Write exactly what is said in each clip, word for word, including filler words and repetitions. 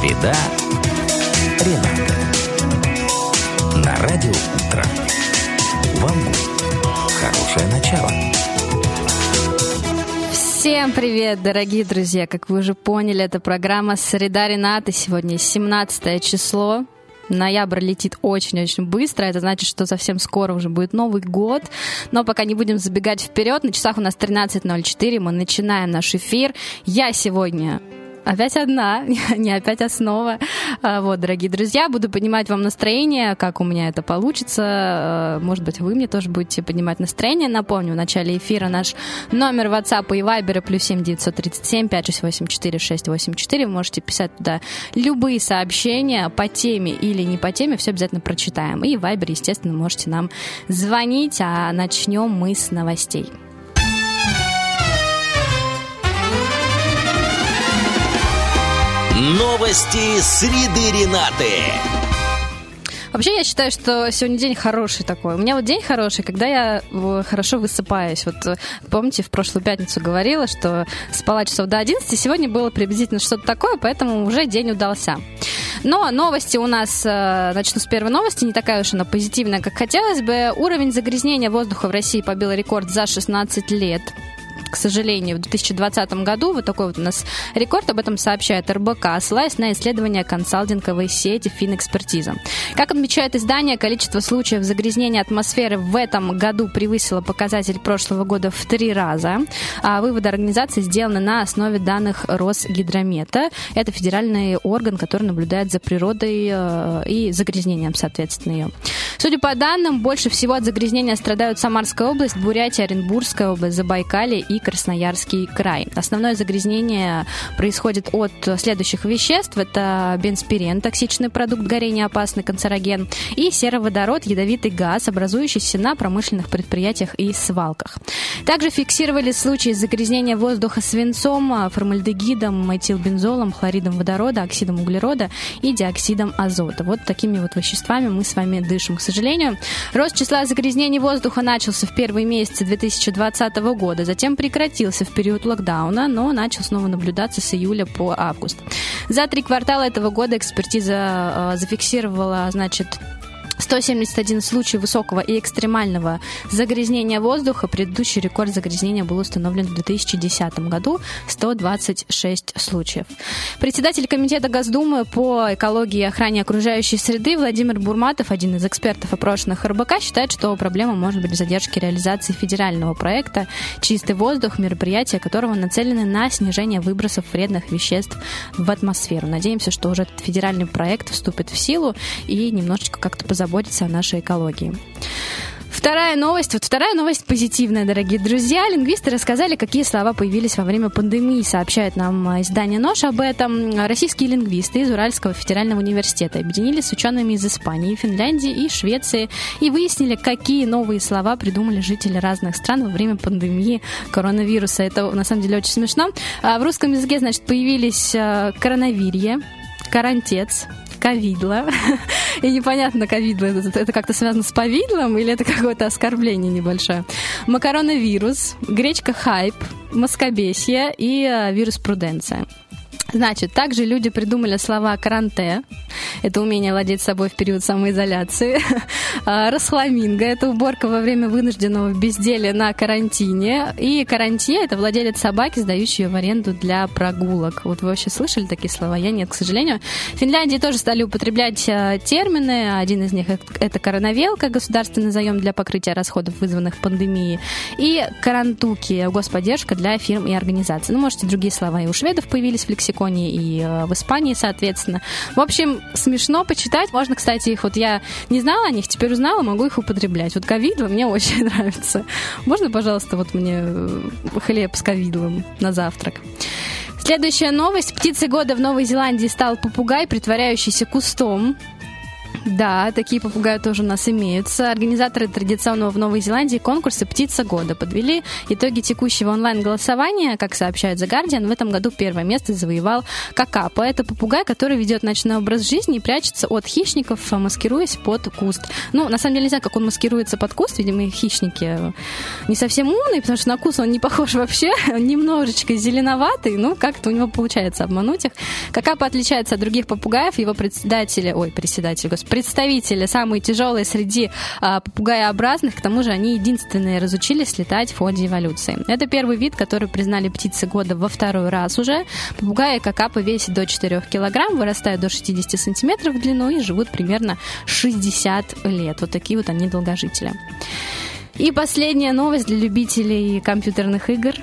Среда. Рената. На радио утро. Волгу. Хорошее начало. Всем привет, дорогие друзья! Как вы уже поняли, это программа «Среда Ренаты». Сегодня семнадцатое число. Ноябрь летит очень-очень быстро. Это значит, что совсем скоро уже будет Новый год. Но пока не будем забегать вперед. На часах у нас тринадцать ноль четыре. Мы начинаем наш эфир. Я сегодня... Опять одна, не опять основа. Вот, дорогие друзья, буду поднимать вам настроение, как у меня это получится. Может быть, вы мне тоже будете поднимать настроение. Напомню, в начале эфира наш номер WhatsApp и Viber плюс семь девятьсот тридцать семь пятьсот шестьдесят восемь четыреста шестьдесят восемь четыре. Вы можете писать туда любые сообщения по теме или не по теме, все обязательно прочитаем. И Viber, естественно, можете нам звонить, а начнем мы с новостей. Новости среды Ренаты. Вообще, я считаю, что сегодня день хороший такой. У меня вот день хороший, когда я хорошо высыпаюсь. Вот помните, в прошлую пятницу говорила, что спала часов до одиннадцати, сегодня было приблизительно что-то такое, поэтому уже день удался. Но новости у нас, начну с первой новости, не такая уж она позитивная, как хотелось бы. Уровень загрязнения воздуха в России побил рекорд за шестнадцать лет. К сожалению, в две тысячи двадцатом году вот такой вот у нас рекорд, об этом сообщает эр бэ ка, ссылаясь на исследование консалтинговой сети Финэкспертиза. Как отмечает издание, количество случаев загрязнения атмосферы в этом году превысило показатель прошлого года в три раза. А выводы организации сделаны на основе данных Росгидромета. Это федеральный орган, который наблюдает за природой и загрязнением, соответственно, ее. Судя по данным, больше всего от загрязнения страдают Самарская область, Бурятия, Оренбургская область, Забайкалье и Красноярский край. Основное загрязнение происходит от следующих веществ. Это бензопирен, токсичный продукт горения, опасный канцероген, и сероводород, ядовитый газ, образующийся на промышленных предприятиях и свалках. Также фиксировали случаи загрязнения воздуха свинцом, формальдегидом, этилбензолом, хлоридом водорода, оксидом углерода и диоксидом азота. Вот такими вот веществами мы с вами дышим, к сожалению. Рост числа загрязнений воздуха начался в первые месяцы две тысячи двадцатого года, затем прекратился в период локдауна, но начал снова наблюдаться с июля по август. За три квартала этого года экспертиза э, зафиксировала, значит, сто семьдесят один случай высокого и экстремального загрязнения воздуха. Предыдущий рекорд загрязнения был установлен в две тысячи десятом году – сто двадцать шесть случаев. Председатель Комитета Госдумы по экологии и охране окружающей среды Владимир Бурматов, один из экспертов опрошенных эр бэ ка, считает, что проблема может быть в задержке реализации федерального проекта «Чистый воздух», мероприятия которого нацелены на снижение выбросов вредных веществ в атмосферу. Надеемся, что уже этот федеральный проект вступит в силу и немножечко как-то позаботится о нашей экологии. Вторая новость. Вот вторая новость позитивная, дорогие друзья. Лингвисты рассказали, какие слова появились во время пандемии, сообщает нам издание НОЖ об этом. Российские лингвисты из Уральского федерального университета объединились с учеными из Испании, Финляндии и Швеции и выяснили, какие новые слова придумали жители разных стран во время пандемии коронавируса. Это, на самом деле, очень смешно. В русском языке, значит, появились коронавирье, карантец, ковидло. И непонятно, ковидло, это, это как-то связано с повидлом или это какое-то оскорбление небольшое. Макароновирус, гречка хайп, мракобесие и э, вирус-пруденция. Значит, также люди придумали слова каранте, это умение владеть собой в период самоизоляции, расхламинго, это уборка во время вынужденного безделия на карантине, и карантье, это владелец собаки, сдающий ее в аренду для прогулок. Вот вы вообще слышали такие слова? Я нет, к сожалению. В Финляндии тоже стали употреблять термины, один из них это коронавелка, государственный заем для покрытия расходов, вызванных пандемией, и карантуки, господдержка для фирм и организаций. Ну, может, и другие слова и у шведов появились в лексиконе, и в Испании, соответственно. В общем, смешно почитать. Можно, кстати, их вот я не знала о них, теперь узнала, могу их употреблять. Вот ковидло мне очень нравится. Можно, пожалуйста, вот мне хлеб с ковидлом на завтрак? Следующая новость. Птицей года в Новой Зеландии стал попугай, притворяющийся кустом. Да, такие попугаи тоже у нас имеются. Организаторы традиционного в Новой Зеландии конкурса «Птица года» подвели итоги текущего онлайн-голосования. Как сообщает The Guardian, в этом году первое место завоевал Какапо. Это попугай, который ведет ночной образ жизни и прячется от хищников, маскируясь под куст. Ну, на самом деле, не знаю, как он маскируется под куст. Видимо, хищники не совсем умные, потому что на куст он не похож вообще. Немножечко зеленоватый, но как-то у него получается обмануть их. Какапо отличается от других попугаев. Его председатели, ой, председатели, господи, представители самые тяжелые среди а, попугаеобразных. К тому же они единственные разучились летать в ходе эволюции. Это первый вид, который признали птицы года во второй раз уже. Попугаи какапо весят до четырех килограмм, вырастают до шестидесяти сантиметров в длину и живут примерно шестьдесят лет. Вот такие вот они долгожители. И последняя новость для любителей компьютерных игр.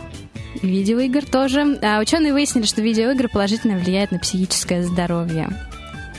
Видеоигр тоже. А ученые выяснили, что видеоигры положительно влияют на психическое здоровье.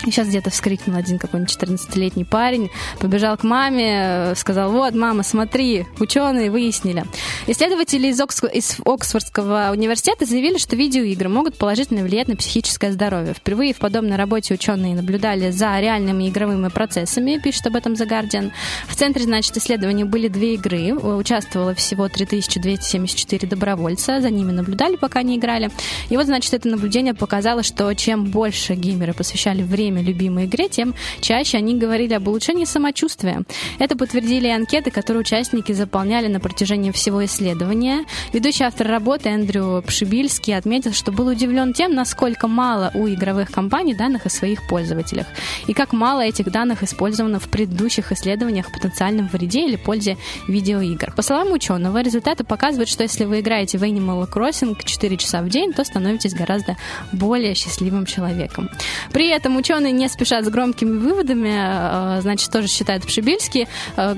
Сейчас где-то вскрикнул один какой-нибудь четырнадцатилетний парень, побежал к маме, сказал: вот, мама, смотри, ученые выяснили. Исследователи из, Окс... из Оксфордского университета заявили, что видеоигры могут положительно влиять на психическое здоровье. Впервые в подобной работе ученые наблюдали за реальными игровыми процессами, пишет об этом The Guardian. В центре, значит, исследований были две игры, участвовало всего три тысячи двести семьдесят четыре добровольца, за ними наблюдали, пока они играли. И вот, значит, это наблюдение показало, что чем больше геймеры посвящали время любимой игре, тем чаще они говорили об улучшении самочувствия. Это подтвердили анкеты, которые участники заполняли на протяжении всего исследования. Ведущий автор работы Эндрю Пшибильский отметил, что был удивлен тем, насколько мало у игровых компаний данных о своих пользователях и как мало этих данных использовано в предыдущих исследованиях о потенциальном вреде или пользе видеоигр. По словам ученого, результаты показывают, что если вы играете в Animal Crossing четыре часа в день, то становитесь гораздо более счастливым человеком. При этом ученые не спешат с громкими выводами, значит, тоже считает Пшибильский,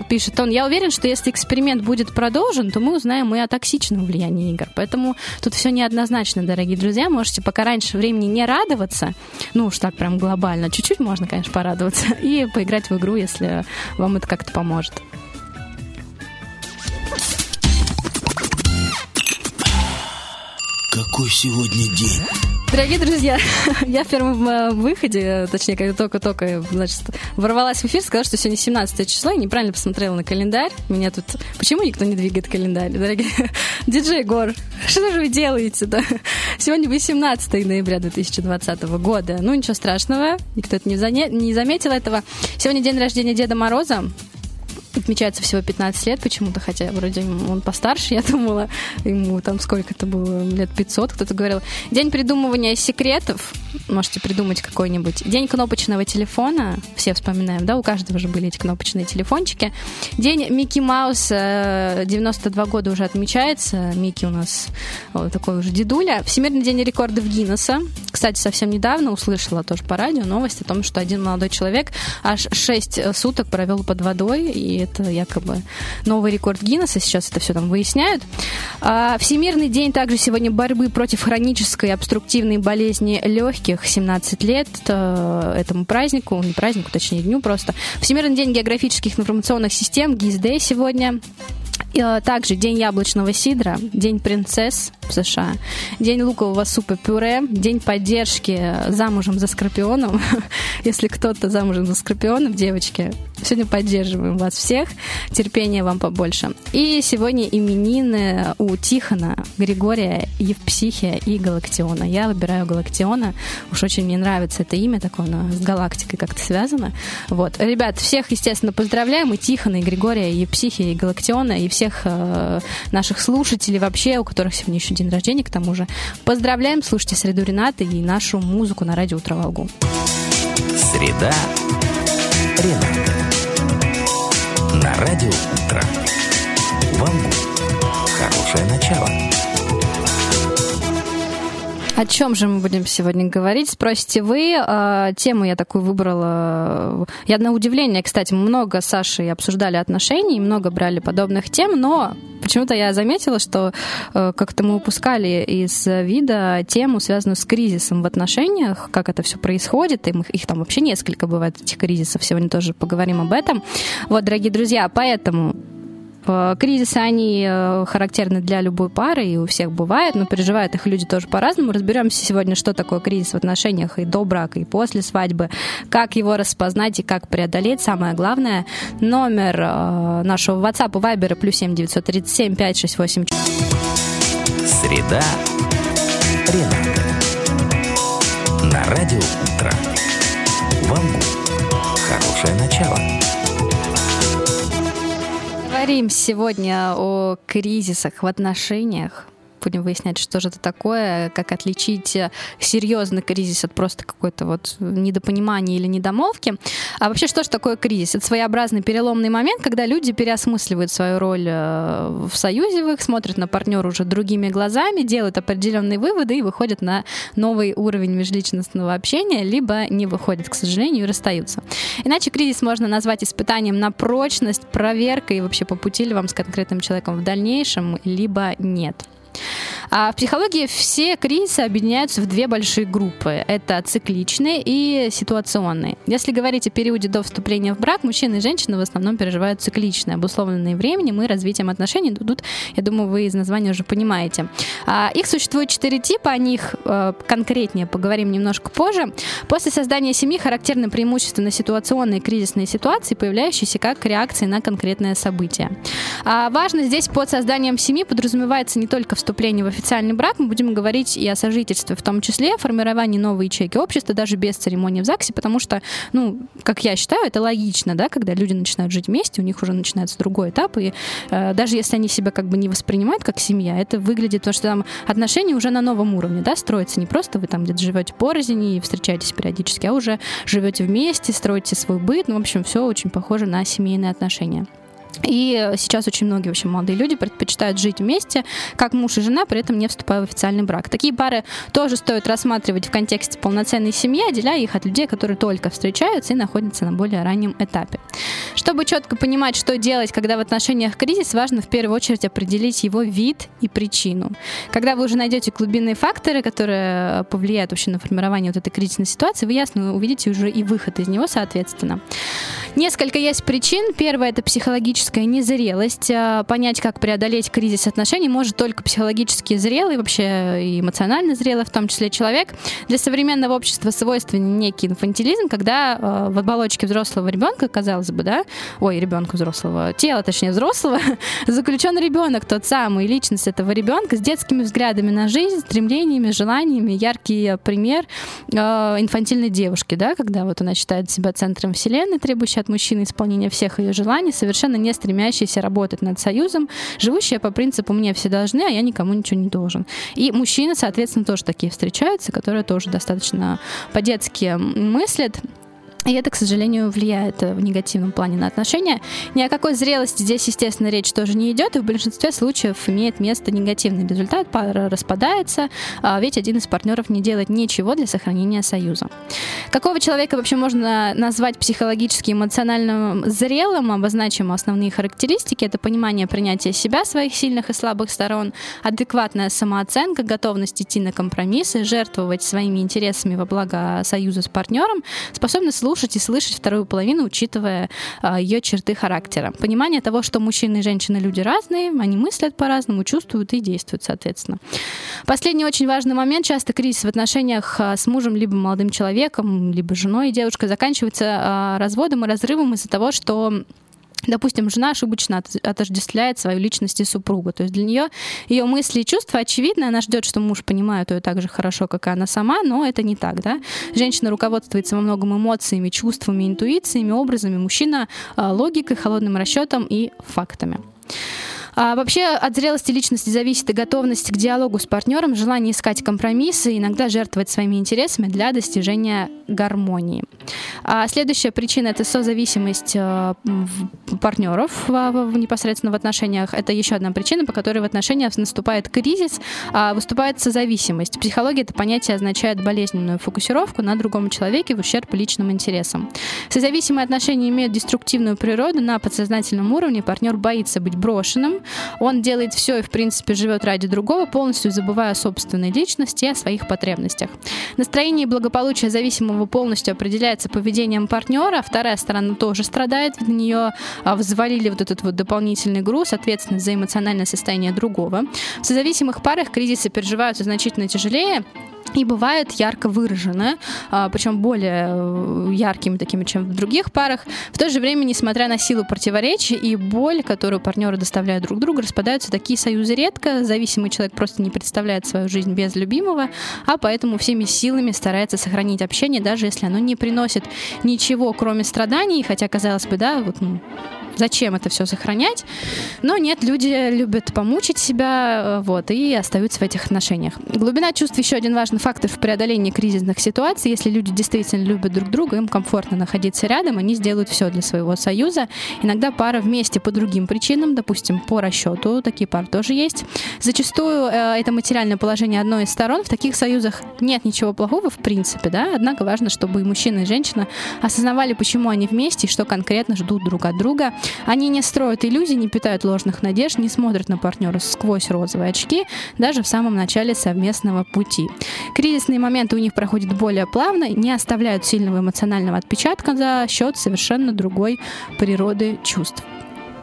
пишет он: я уверен, что если эксперимент будет продолжен, то мы узнаем и о токсичном влиянии игр. Поэтому тут все неоднозначно, дорогие друзья. Можете пока раньше времени не радоваться, ну уж так прям глобально, чуть-чуть можно, конечно, порадоваться и поиграть в игру, если вам это как-то поможет. Какой сегодня день? Дорогие друзья, я в первом выходе, точнее, когда только-только, значит, ворвалась в эфир, сказала, что сегодня семнадцатое число, и неправильно посмотрела на календарь. Меня тут... Почему никто не двигает календарь, дорогие? Диджей Гор, что же вы делаете-то? Сегодня восемнадцатое ноября две тысячи двадцатого года. Ну, ничего страшного, никто это не заметил этого. Сегодня день рождения Деда Мороза. Отмечается всего пятнадцать лет почему-то, хотя вроде он постарше, я думала. Ему там сколько-то было, лет пятьсот, кто-то говорил. День придумывания секретов. Можете придумать какой-нибудь. День кнопочного телефона. Все вспоминаем, да? У каждого же были эти кнопочные телефончики. День Микки Мауса. девяносто два года уже отмечается. Микки у нас вот такой уже дедуля. Всемирный день рекордов Гиннесса. Кстати, совсем недавно услышала тоже по радио новость о том, что один молодой человек аж шесть суток провел под водой, и это якобы новый рекорд Гиннесса. Сейчас это все там выясняют. А, Всемирный день также сегодня борьбы против хронической обструктивной болезни легких. семнадцать лет этому празднику, не празднику, точнее дню просто. Всемирный день географических информационных систем, ГИСД сегодня. И также день яблочного сидра, день принцесс в США, день лукового супа-пюре, день поддержки замужем за скорпионом. Если кто-то замужем за скорпионом, девочки, сегодня поддерживаем вас всех. Терпения вам побольше. И сегодня именины у Тихона, Григория, Евпсихия и Галактиона. Я выбираю Галактиона. Уж очень мне нравится это имя, такое оно с галактикой как-то связано. Вот. Ребят, всех, естественно, поздравляем. И Тихона, и Григория, и Евпсихия, и Галактиона, и всех э, наших слушателей вообще, у которых сегодня еще день рождения, к тому же. Поздравляем, слушайте «Среду» Ренаты и нашу музыку на радио «Утро Волгу». Среда Рената. На радио «Утро». Волгу. Хорошее начало. О чем же мы будем сегодня говорить, спросите вы. Тему я такую выбрала. Я на удивление, кстати, много с Сашей обсуждали отношений, много брали подобных тем, но почему-то я заметила, что как-то мы упускали из вида тему, связанную с кризисом в отношениях, как это все происходит, и их там вообще несколько бывает, этих кризисов. Сегодня тоже поговорим об этом. Вот, дорогие друзья, поэтому... Кризисы, они характерны для любой пары, и у всех бывает, но переживают их люди тоже по-разному. Разберемся сегодня, что такое кризис в отношениях и до брака, и после свадьбы, как его распознать и как преодолеть, самое главное. Номер нашего WhatsApp и Viber плюс семь девятьсот тридцать семь пятьсот шестьдесят восемь. Среда. Рената. На радио утро. Вам хорошее начало. Говорим сегодня о кризисах в отношениях. Будем выяснять, что же это такое, как отличить серьезный кризис от просто какой-то вот недопонимания или недомолвки. А вообще, что же такое кризис? Это своеобразный переломный момент, когда люди переосмысливают свою роль в союзе в их, смотрят на партнера уже другими глазами, делают определенные выводы и выходят на новый уровень межличностного общения, либо не выходят, к сожалению, и расстаются. Иначе кризис можно назвать испытанием на прочность, проверкой и вообще по пути ли вам с конкретным человеком в дальнейшем, либо нет. А в психологии все кризисы объединяются в две большие группы. Это цикличные и ситуационные. Если говорить о периоде до вступления в брак, мужчины и женщины в основном переживают цикличные, обусловленные временем и развитием отношений. Тут, я думаю, вы из названия уже понимаете. А их существует четыре типа, о них э, конкретнее поговорим немножко позже. После создания семьи характерны преимущественно ситуационные кризисные ситуации, появляющиеся как реакции на конкретное событие. А важно здесь под созданием семьи подразумевается не только вступление в официальный брак, мы будем говорить и о сожительстве, в том числе о формировании новой ячейки общества, даже без церемонии в ЗАГСе, потому что, ну, как я считаю, это логично, да, когда люди начинают жить вместе, у них уже начинается другой этап, и э, даже если они себя как бы не воспринимают как семья, это выглядит, потому что там отношения уже на новом уровне, да, строятся, не просто вы там где-то живете порознь и встречаетесь периодически, а уже живете вместе, строите свой быт, ну, в общем, все очень похоже на семейные отношения. И сейчас очень многие вообще молодые люди предпочитают жить вместе, как муж и жена, при этом не вступая в официальный брак. Такие пары тоже стоит рассматривать в контексте полноценной семьи, отделяя их от людей, которые только встречаются и находятся на более раннем этапе. Чтобы четко понимать, что делать, когда в отношениях кризис, важно в первую очередь определить его вид и причину. Когда вы уже найдете глубинные факторы, которые повлияют вообще на формирование вот этой кризисной ситуации, вы ясно увидите уже и выход из него, соответственно. Несколько есть причин. Первая – это психологическая незрелость. Понять, как преодолеть кризис отношений, может только психологически зрелый, вообще и эмоционально зрелый, в том числе человек. Для современного общества свойственен некий инфантилизм, когда э, в оболочке взрослого ребенка, казалось бы, да, ой, ребенка взрослого, тела, точнее, взрослого, заключен ребенок, тот самый, личность этого ребенка с детскими взглядами на жизнь, стремлениями, желаниями. Яркий пример э, инфантильной девушки, да, когда вот она считает себя центром вселенной, требующей от мужчины исполнения всех ее желаний, совершенно не стремящиеся работать над союзом, живущие по принципу «мне все должны, а я никому ничего не должен». И мужчины, соответственно, тоже такие встречаются, которые тоже достаточно по-детски мыслят. И это, к сожалению, влияет в негативном плане на отношения. Ни о какой зрелости здесь, естественно, речь тоже не идет, и в большинстве случаев имеет место негативный результат. Пара распадается, ведь один из партнеров не делает ничего для сохранения союза. Какого человека вообще можно назвать психологически эмоционально зрелым? Обозначим основные характеристики. Это понимание принятия себя, своих сильных и слабых сторон, адекватная самооценка, готовность идти на компромиссы, жертвовать своими интересами во благо союза с партнером, способность слушать слушать и слышать вторую половину, учитывая а, ее черты характера. Понимание того, что мужчины и женщины люди разные, они мыслят по-разному, чувствуют и действуют, соответственно. Последний очень важный момент. Часто кризис в отношениях с мужем, либо молодым человеком, либо женой и девушкой заканчивается а, разводом и разрывом из-за того, что... Допустим, жена ошибочно отождествляет свою личность и супруга. То есть для нее ее мысли и чувства очевидны. Она ждет, что муж понимает ее так же хорошо, как и она сама, но это не так, да? Женщина руководствуется во многом эмоциями, чувствами, интуициями, образами. Мужчина – логикой, холодным расчетом и фактами. А вообще от зрелости личности зависит и готовность к диалогу с партнером, желание искать компромиссы, иногда жертвовать своими интересами для достижения гармонии. А следующая причина – это созависимость партнеров непосредственно в отношениях. Это еще одна причина, по которой в отношениях наступает кризис, выступает созависимость. В психологии это понятие означает болезненную фокусировку на другом человеке в ущерб личным интересам. Созависимые отношения имеют деструктивную природу. На подсознательном уровне партнер боится быть брошенным, Он делает все и, в принципе, живет ради другого, полностью забывая о собственной личности и о своих потребностях. Настроение и благополучие зависимого полностью определяется поведением партнера. Вторая сторона тоже страдает, на нее взвалили вот этот вот дополнительный груз, ответственность за эмоциональное состояние другого. В созависимых парах кризисы переживаются значительно тяжелее и бывают ярко выражены, причем более яркими такими, чем в других парах. В то же время, несмотря на силу противоречий и боль, которую партнеры доставляют друг другу, распадаются такие союзы редко. Зависимый человек просто не представляет свою жизнь без любимого, а поэтому всеми силами старается сохранить общение, даже если оно не приносит ничего, кроме страданий. Хотя, казалось бы, да, вот... ну, зачем это все сохранять? Но нет, люди любят помучить себя, вот, и остаются в этих отношениях. Глубина чувств — еще один важный фактор в преодолении кризисных ситуаций. Если люди действительно любят друг друга, им комфортно находиться рядом, они сделают все для своего союза. Иногда пара вместе по другим причинам, допустим, по расчету, такие пары тоже есть. Зачастую это материальное положение одной из сторон. В таких союзах нет ничего плохого в принципе, да, однако важно, чтобы и мужчина, и женщина осознавали, почему они вместе и что конкретно ждут друг от друга. Они не строят иллюзий, не питают ложных надежд, не смотрят на партнера сквозь розовые очки, даже в самом начале совместного пути. Кризисные моменты у них проходят более плавно, не оставляют сильного эмоционального отпечатка за счет совершенно другой природы чувств.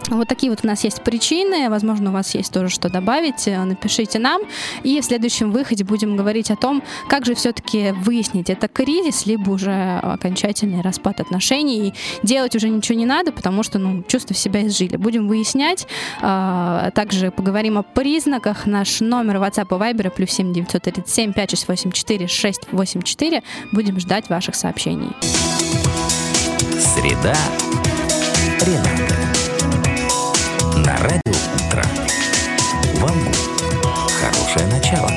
Вот такие вот у нас есть причины. Возможно, у вас есть тоже что добавить. Напишите нам. И в следующем выходе будем говорить о том, как же все-таки выяснить, это кризис, либо уже окончательный распад отношений. И делать уже ничего не надо, потому что, ну, чувство себя изжили. Будем выяснять. Также поговорим о признаках. Наш номер WhatsApp и Viber плюс семь девятьсот тридцать семь пятьсот шестьдесят восемь четыреста восемьдесят четыре. Будем ждать ваших сообщений. Среда. Рената. На радио утро. Вам хорошее начало.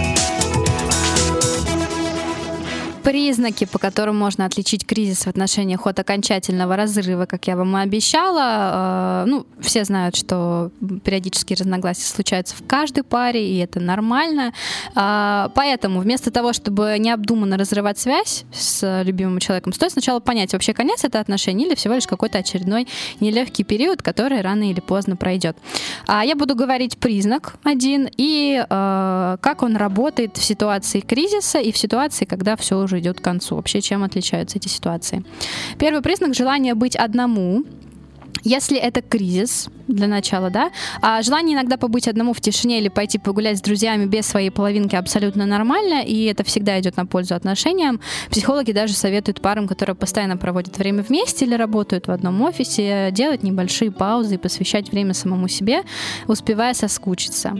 Признаки, по которым можно отличить кризис в отношениях от окончательного разрыва, как я вам и обещала. Ну, все знают, что периодические разногласия случаются в каждой паре, и это нормально. Поэтому вместо того, чтобы необдуманно разрывать связь с любимым человеком, стоит сначала понять, вообще конец это отношений или всего лишь какой-то очередной нелегкий период, который рано или поздно пройдет. Я буду говорить признак один и как он работает в ситуации кризиса и в ситуации, когда все уже идет к концу. Вообще, чем отличаются эти ситуации? Первый признак — желание быть одному. Если это кризис, для начала, да, а желание иногда побыть одному в тишине или пойти погулять с друзьями без своей половинки абсолютно нормально, и это всегда идет на пользу отношениям. Психологи даже советуют парам, которые постоянно проводят время вместе или работают в одном офисе, делать небольшие паузы и посвящать время самому себе, успевая соскучиться.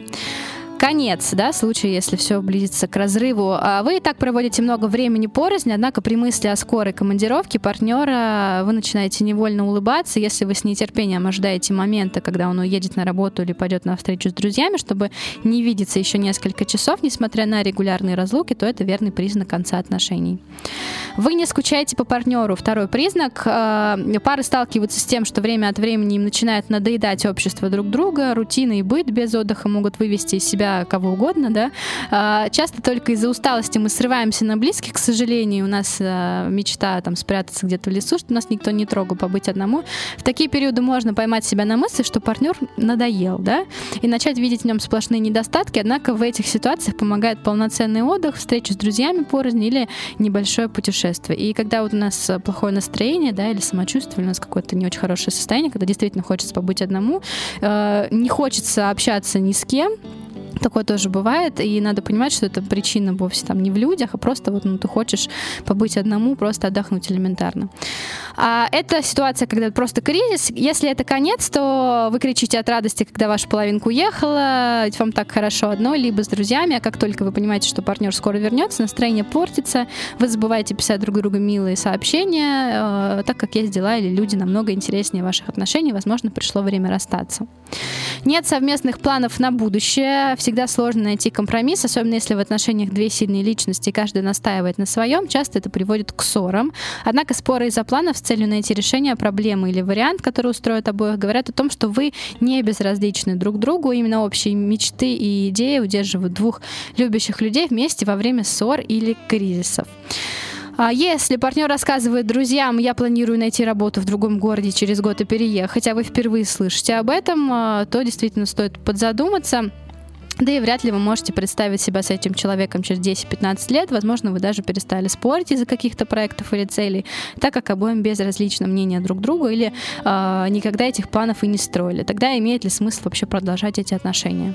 Конец, да, случай, если все близится к разрыву. Вы и так проводите много времени порознь, однако при мысли о скорой командировке партнера вы начинаете невольно улыбаться. Если вы с нетерпением ожидаете момента, когда он уедет на работу или пойдет на встречу с друзьями, чтобы не видеться еще несколько часов, несмотря на регулярные разлуки, то это верный признак конца отношений. Вы не скучаете по партнеру. Второй признак. Пары сталкиваются с тем, что время от времени им начинает надоедать общество друг друга. Рутина и быт без отдыха могут вывести из себя кого угодно, да. А, часто только из-за усталости мы срываемся на близких, к сожалению, у нас а, мечта там спрятаться где-то в лесу, чтобы нас никто не трогал, побыть одному. В такие периоды можно поймать себя на мысли, что партнер надоел, да, и начать видеть в нем сплошные недостатки, однако в этих ситуациях помогает полноценный отдых, встреча с друзьями порознь или небольшое путешествие. И когда вот у нас плохое настроение, да, или самочувствие, у нас какое-то не очень хорошее состояние, когда действительно хочется побыть одному, э, не хочется общаться ни с кем, такое тоже бывает, и надо понимать, что это причина вовсе там не в людях, а просто вот, ну, ты хочешь побыть одному, просто отдохнуть элементарно. А это ситуация, когда просто кризис. Если это конец, то вы кричите от радости, когда ваша половинка уехала, ведь вам так хорошо одной, либо с друзьями, а как только вы понимаете, что партнер скоро вернется, настроение портится, вы забываете писать друг другу милые сообщения, э, так как есть дела или люди намного интереснее ваших отношений, возможно, пришло время расстаться. Нет совместных планов на будущее. Всегда сложно найти компромисс, особенно если в отношениях две сильные личности, каждая настаивает на своем, часто это приводит к ссорам. Однако споры из-за планов с целью найти решение проблемы или вариант, который устроит обоих, говорят о том, что вы не безразличны друг другу. Именно общие мечты и идеи удерживают двух любящих людей вместе во время ссор или кризисов. Если партнер рассказывает друзьям, я планирую найти работу в другом городе через год и переехать, а вы впервые слышите об этом, то действительно стоит подзадуматься. Да и вряд ли вы можете представить себя с этим человеком через десять-пятнадцать лет. Возможно, вы даже перестали спорить из-за каких-то проектов или целей, так как обоим безразлично мнение друг друга или э, никогда этих планов и не строили. Тогда имеет ли смысл вообще продолжать эти отношения?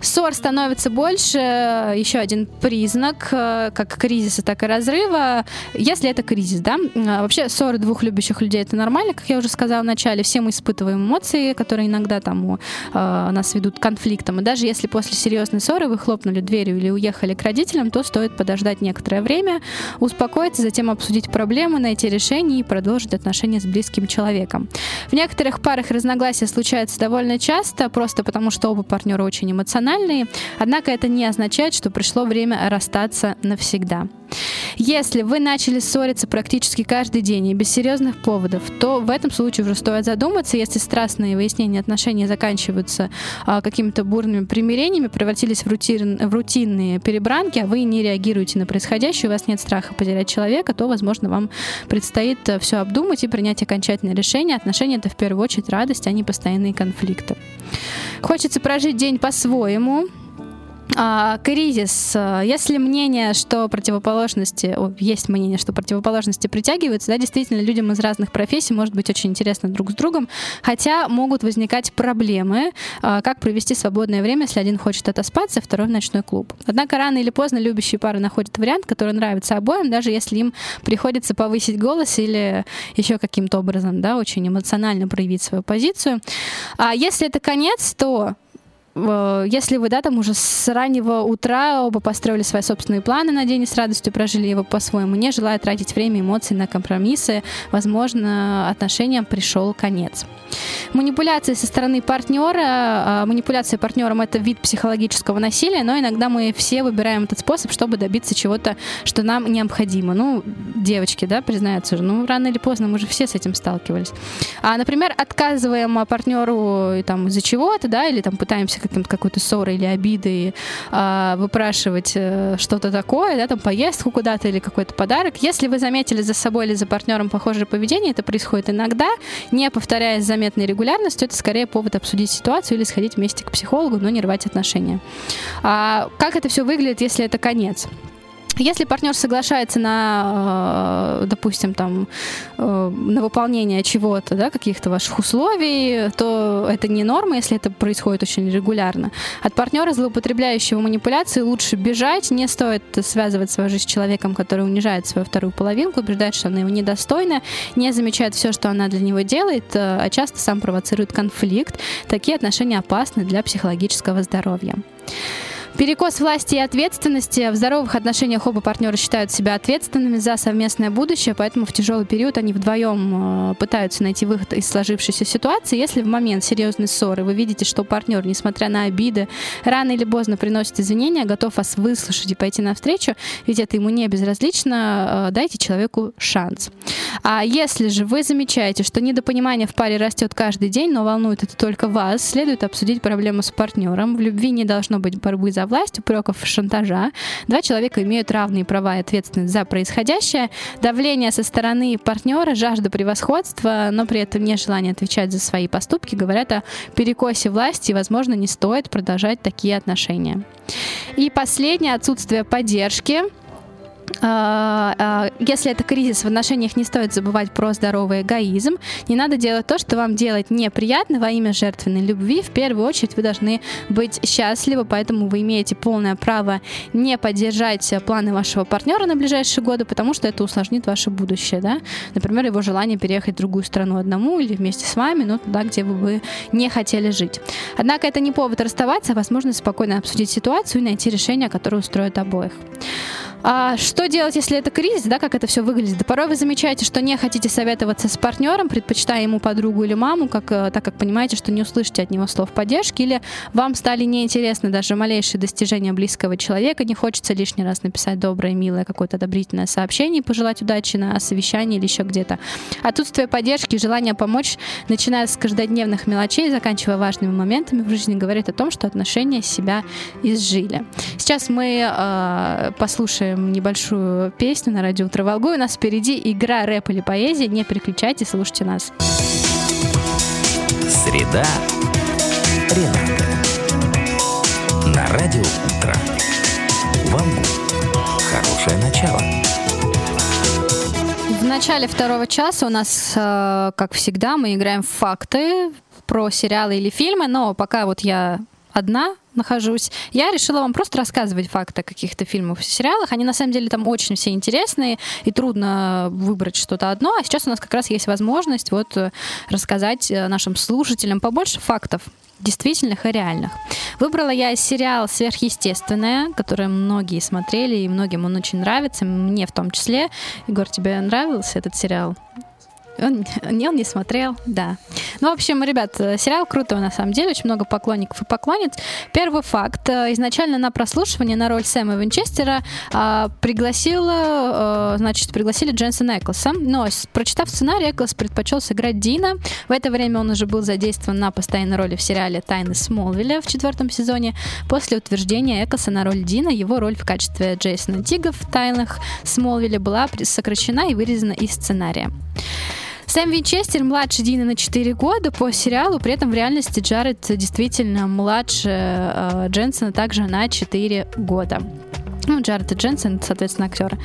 Ссор становится больше. Еще один признак как кризиса, так и разрыва. Если это кризис, да? Вообще ссоры двух любящих людей — это нормально, как я уже сказала в начале. Все мы испытываем эмоции, которые иногда там, э, нас ведут к конфликтам. И даже если после После серьезной ссоры вы хлопнули дверью или уехали к родителям, то стоит подождать некоторое время, успокоиться, затем обсудить проблемы, найти решение и продолжить отношения с близким человеком. В некоторых парах разногласия случаются довольно часто, просто потому что оба партнера очень эмоциональные, однако это не означает, что пришло время расстаться навсегда. Если вы начали ссориться практически каждый день и без серьезных поводов, то в этом случае уже стоит задуматься. Если страстные выяснения отношений заканчиваются а, какими-то бурными примирениями, превратились в, рутин, в рутинные перебранки, а вы не реагируете на происходящее, у вас нет страха потерять человека, то, возможно, вам предстоит все обдумать и принять окончательное решение. Отношения — это в первую очередь радость, а не постоянные конфликты. Хочется прожить день по-своему. А, кризис. Если мнение, что противоположности, о, есть мнение, что противоположности притягиваются, да, действительно, людям из разных профессий может быть очень интересно друг с другом, хотя могут возникать проблемы, а, как провести свободное время, если один хочет отоспаться, а второй в ночной клуб. Однако рано или поздно любящие пары находят вариант, который нравится обоим, даже если им приходится повысить голос или еще каким-то образом, да, очень эмоционально проявить свою позицию. А если это конец, то если вы, да, там уже с раннего утра оба построили свои собственные планы на день и с радостью прожили его по-своему, не желая тратить время, эмоции на компромиссы, возможно, отношениям пришел конец. Манипуляции со стороны партнера. Манипуляция партнером — это вид психологического насилия, но иногда мы все выбираем этот способ, чтобы добиться чего-то, что нам необходимо. Ну, девочки, да, признаются же, ну, рано или поздно мы же все с этим сталкивались. А, например, отказываем партнеру там из-за чего-то, да, или там пытаемся какой-то ссоры или обиды а, выпрашивать а, что-то такое, да, там поездку куда-то или какой-то подарок. Если вы заметили за собой или за партнером похожее поведение, это происходит иногда, не повторяясь заметной регулярностью, это скорее повод обсудить ситуацию или сходить вместе к психологу, но не рвать отношения. А, как это все выглядит, если это конец? Если партнер соглашается на, допустим, там, на выполнение чего-то, да, каких-то ваших условий, то это не норма, если это происходит очень регулярно. От партнера, злоупотребляющего манипуляцией, лучше бежать. Не стоит связывать свою жизнь с человеком, который унижает свою вторую половинку, убеждает, что она его недостойна, не замечает все, что она для него делает, а часто сам провоцирует конфликт. Такие отношения опасны для психологического здоровья. Перекос власти и ответственности. В здоровых отношениях оба партнера считают себя ответственными за совместное будущее, поэтому в тяжелый период они вдвоем пытаются найти выход из сложившейся ситуации. Если в момент серьезной ссоры вы видите, что партнер, несмотря на обиды, рано или поздно приносит извинения, готов вас выслушать и пойти навстречу, ведь это ему не безразлично, дайте человеку шанс. А если же вы замечаете, что недопонимание в паре растет каждый день, но волнует это только вас, следует обсудить проблему с партнером. В любви не должно быть борьбы за власть, упреков и шантажа. Два человека имеют равные права и ответственность за происходящее. Давление со стороны партнера, жажда превосходства, но при этом нежелание отвечать за свои поступки говорят о перекосе власти, и, возможно, не стоит продолжать такие отношения. И последнее — отсутствие поддержки. Если это кризис в отношениях, не стоит забывать про здоровый эгоизм. Не надо делать то, что вам делать неприятно во имя жертвенной любви. В первую очередь вы должны быть счастливы, поэтому вы имеете полное право не поддержать планы вашего партнера на ближайшие годы, потому что это усложнит ваше будущее, да? Например, его желание переехать в другую страну одному или вместе с вами, но туда, где бы вы не хотели жить. Однако это не повод расставаться, а возможность спокойно обсудить ситуацию и найти решение, которое устроит обоих. А что делать, если это кризис, да, как это все выглядит? Да, порой вы замечаете, что не хотите советоваться с партнером, предпочитая ему подругу или маму, как, так как понимаете, что не услышите от него слов поддержки, или вам стали неинтересны даже малейшие достижения близкого человека, не хочется лишний раз написать доброе, милое, какое-то одобрительное сообщение и пожелать удачи на совещании или еще где-то. Отсутствие поддержки и желание помочь, начиная с каждодневных мелочей, заканчивая важными моментами в жизни, говорит о том, что отношения себя изжили. Сейчас мы э, послушаем слушаем небольшую песню на радио «Утро Волгу». У нас впереди игра рэп или поэзия. Не переключайтесь, слушайте нас. Среда. Рената. На радио «Утро». Волгу. Хорошее начало. В начале второго часа у нас, как всегда, мы играем в факты про сериалы или фильмы, но пока вот я одна нахожусь, я решила вам просто рассказывать факты о каких-то фильмах и сериалах. Они, на самом деле, там очень все интересные, и трудно выбрать что-то одно. А сейчас у нас как раз есть возможность вот рассказать нашим слушателям побольше фактов, действительных и реальных. Выбрала я сериал «Сверхъестественное», который многие смотрели, и многим он очень нравится, мне в том числе. Егор, тебе нравился этот сериал? Он, он не смотрел, да. Ну, в общем, ребят, сериал крутой на самом деле, очень много поклонников и поклонниц. Первый факт. Изначально на прослушивание на роль Сэма Винчестера э, пригласила, э, значит, пригласили Дженсона Эклза, но, прочитав сценарий, Эклз предпочел сыграть Дина. В это время он уже был задействован на постоянной роли в сериале «Тайны Смолвиля» в четвертом сезоне. После утверждения Эклза на роль Дина, его роль в качестве Джейсона Дига в «Тайнах Смолвиля» была сокращена и вырезана из сценария. Сэм Винчестер младше Дины на четыре года по сериалу, при этом в реальности Джаред действительно младше э, Дженсона также на четыре года. Ну, Джаред и Дженсен, соответственно, актеры.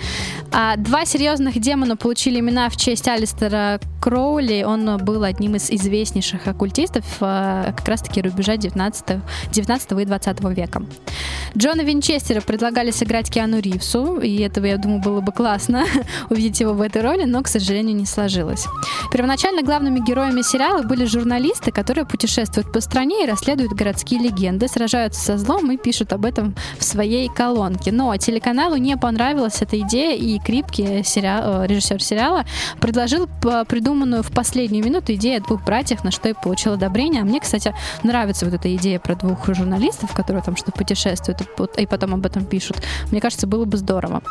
А, два серьезных демона получили имена в честь Алистера Кроули. Он был одним из известнейших оккультистов а, как раз-таки рубежа девятнадцатого и двадцатого века. Джона Винчестера предлагали сыграть Киану Ривзу, и этого, я думаю, было бы классно увидеть его в этой роли, но, к сожалению, не сложилось. Первоначально главными героями сериала были журналисты, которые путешествуют по стране и расследуют городские легенды, сражаются со злом и пишут об этом в своей колонке. Но телеканалу не понравилась эта идея, и Крипке, сериал, режиссер сериала, предложил придуманную в последнюю минуту идею о двух братьях, на что и получил одобрение. А мне, кстати, нравится вот эта идея про двух журналистов, которые там что-то путешествуют и потом об этом пишут. Мне кажется, было бы здорово.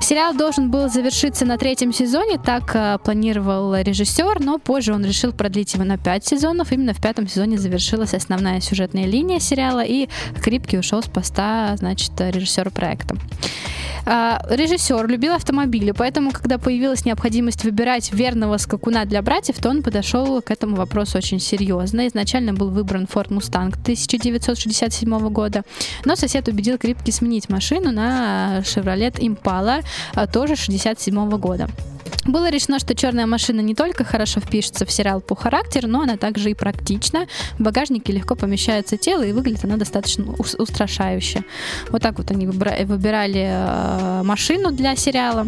Сериал должен был завершиться на третьем сезоне, так планировал режиссер, но позже он решил продлить его на пять сезонов. Именно в пятом сезоне завершилась основная сюжетная линия сериала, и Крипке ушел с поста, значит, режиссера проекта. Режиссер любил автомобили, поэтому, когда появилась необходимость выбирать верного скакуна для братьев, то он подошел к этому вопросу очень серьезно. Изначально был выбран Ford Mustang тысяча девятьсот шестьдесят седьмого года, но сосед убедил Крипке сменить машину на Chevrolet Impala, тоже шестьдесят седьмого года. Было решено, что черная машина не только хорошо впишется в сериал по характеру, но она также и практична. В багажнике легко помещается тело, и выглядит она достаточно устрашающе. Вот так вот они выбирали машину для сериала.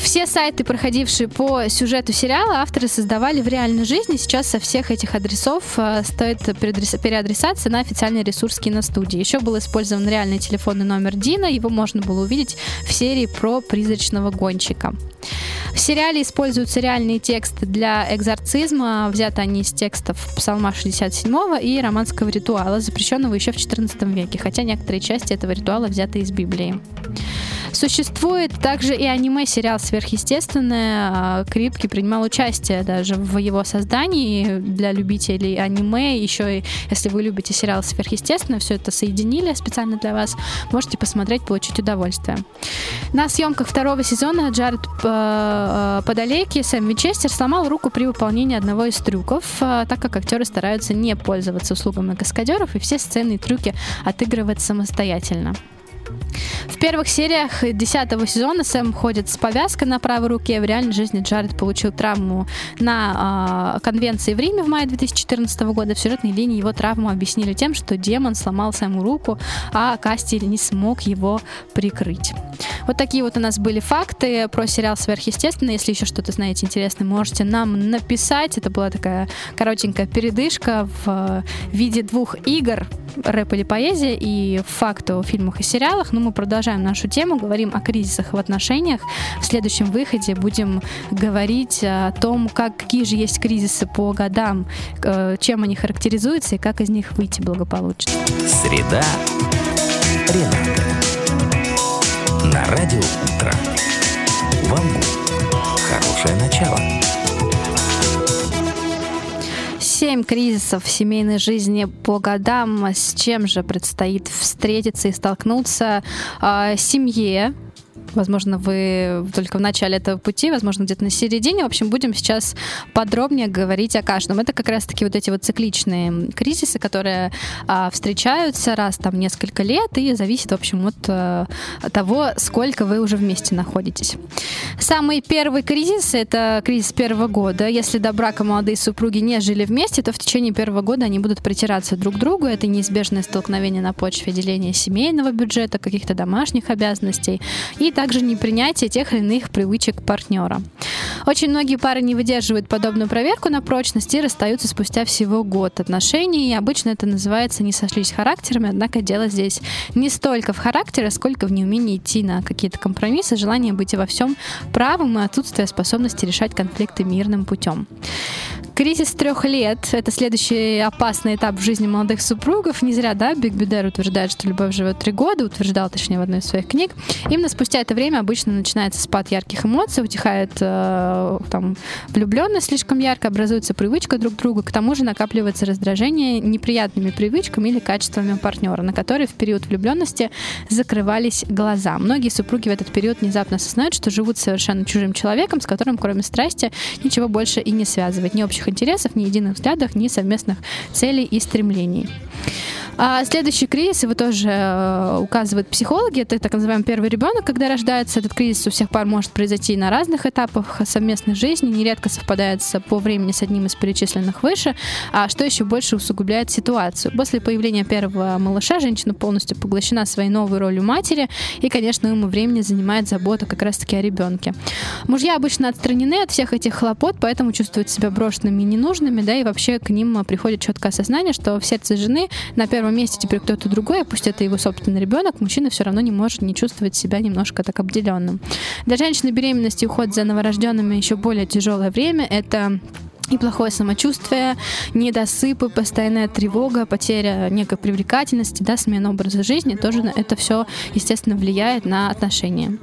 Все сайты, проходившие по сюжету сериала, авторы создавали в реальной жизни. Сейчас со всех этих адресов стоит переадресация на официальный ресурс киностудии. Еще был использован реальный телефонный номер Дина. Его можно было увидеть в серии про призрачного гонщика. В сериале используются реальные тексты для экзорцизма. Взяты они из текстов Псалма шестьдесят седьмого и романского ритуала, запрещенного еще в четырнадцатом веке, хотя некоторые части этого ритуала взяты из Библии. Существует также и аниме-сериал «Сверхъестественное». Крипке принимал участие даже в его создании для любителей аниме. Еще и если вы любите сериал «Сверхъестественное», все это соединили специально для вас. Можете посмотреть, получить удовольствие. На съемках второго сезона Джаред Падалеки, Сэм Винчестер, сломал руку при выполнении одного из трюков, так как актеры стараются не пользоваться услугами каскадеров и все сцены и трюки отыгрывать самостоятельно. В первых сериях десятого сезона Сэм ходит с повязкой на правой руке. В реальной жизни Джаред получил травму на э, конвенции в Риме в мае две тысячи четырнадцатого года. В сюжетной линии его травму объяснили тем, что демон сломал Сэму руку, а Кастель не смог его прикрыть. Вот такие вот у нас были факты про сериал «Сверхъестественное». Если еще что-то знаете интересное, можете нам написать. Это была такая коротенькая передышка в виде двух игр «Рэп или поэзия» и факты о фильмах и сериалах. Но мы продолжаем нашу тему, говорим о кризисах в отношениях. В следующем выходе будем говорить о том, как, какие же есть кризисы по годам, чем они характеризуются и как из них выйти благополучно. Среда. Рената. На радио «Утро». Волгу. Хорошее начало. Семь кризисов в семейной жизни по годам, с чем же предстоит встретиться и столкнуться э, семье, Возможно, вы только в начале этого пути, возможно, где-то на середине. В общем, будем сейчас подробнее говорить о каждом. Это как раз-таки вот эти вот цикличные кризисы, которые а, встречаются раз там несколько лет и зависит, в общем, от а, того, сколько вы уже вместе находитесь. Самый первый кризис — это кризис первого года. Если до брака молодые супруги не жили вместе, то в течение первого года они будут притираться друг к другу. Это неизбежное столкновение на почве деления семейного бюджета, каких-то домашних обязанностей и также непринятие тех или иных привычек партнера. Очень многие пары не выдерживают подобную проверку на прочность и расстаются спустя всего год отношений. И обычно это называется «не сошлись характерами», однако дело здесь не столько в характере, сколько в неумении идти на какие-то компромиссы, желание быть во всем правым и отсутствие способности решать конфликты мирным путем. Кризис трех лет – это следующий опасный этап в жизни молодых супругов. Не зря, да, Биг Бюдер утверждает, что любовь живет три года, утверждал, точнее, в одной из своих книг. Именно спустя это время обычно начинается спад ярких эмоций, утихает э, там, влюбленность слишком ярко, образуется привычка друг к другу, к тому же накапливается раздражение неприятными привычками или качествами партнера, на которые в период влюбленности закрывались глаза. Многие супруги в этот период внезапно осознают, что живут совершенно чужим человеком, с которым, кроме страсти, ничего больше и не связывает. Ни общих интересов, ни единых взглядов, ни совместных целей и стремлений. А следующий кризис, его тоже э, указывают психологи, это так называемый первый ребенок, когда рождается. Этот кризис у всех пар может произойти на разных этапах совместной жизни, нередко совпадает по времени с одним из перечисленных выше, а что еще больше усугубляет ситуацию. После появления первого малыша женщина полностью поглощена своей новой ролью матери и, конечно, уйму времени занимает забота как раз-таки о ребенке. Мужья обычно отстранены от всех этих хлопот, поэтому чувствуют себя брошенными и ненужными, да, и вообще к ним приходит четкое осознание, что в сердце жены на первом месте теперь кто-то другой, а пусть это его собственный ребенок, мужчина все равно не может не чувствовать себя немножко так обделенным. Для женщины беременность и уход за новорожденными еще более тяжелое время – это и плохое самочувствие, недосыпы, постоянная тревога, потеря некой привлекательности, да, смена образа жизни, тоже это все, естественно, влияет на отношения.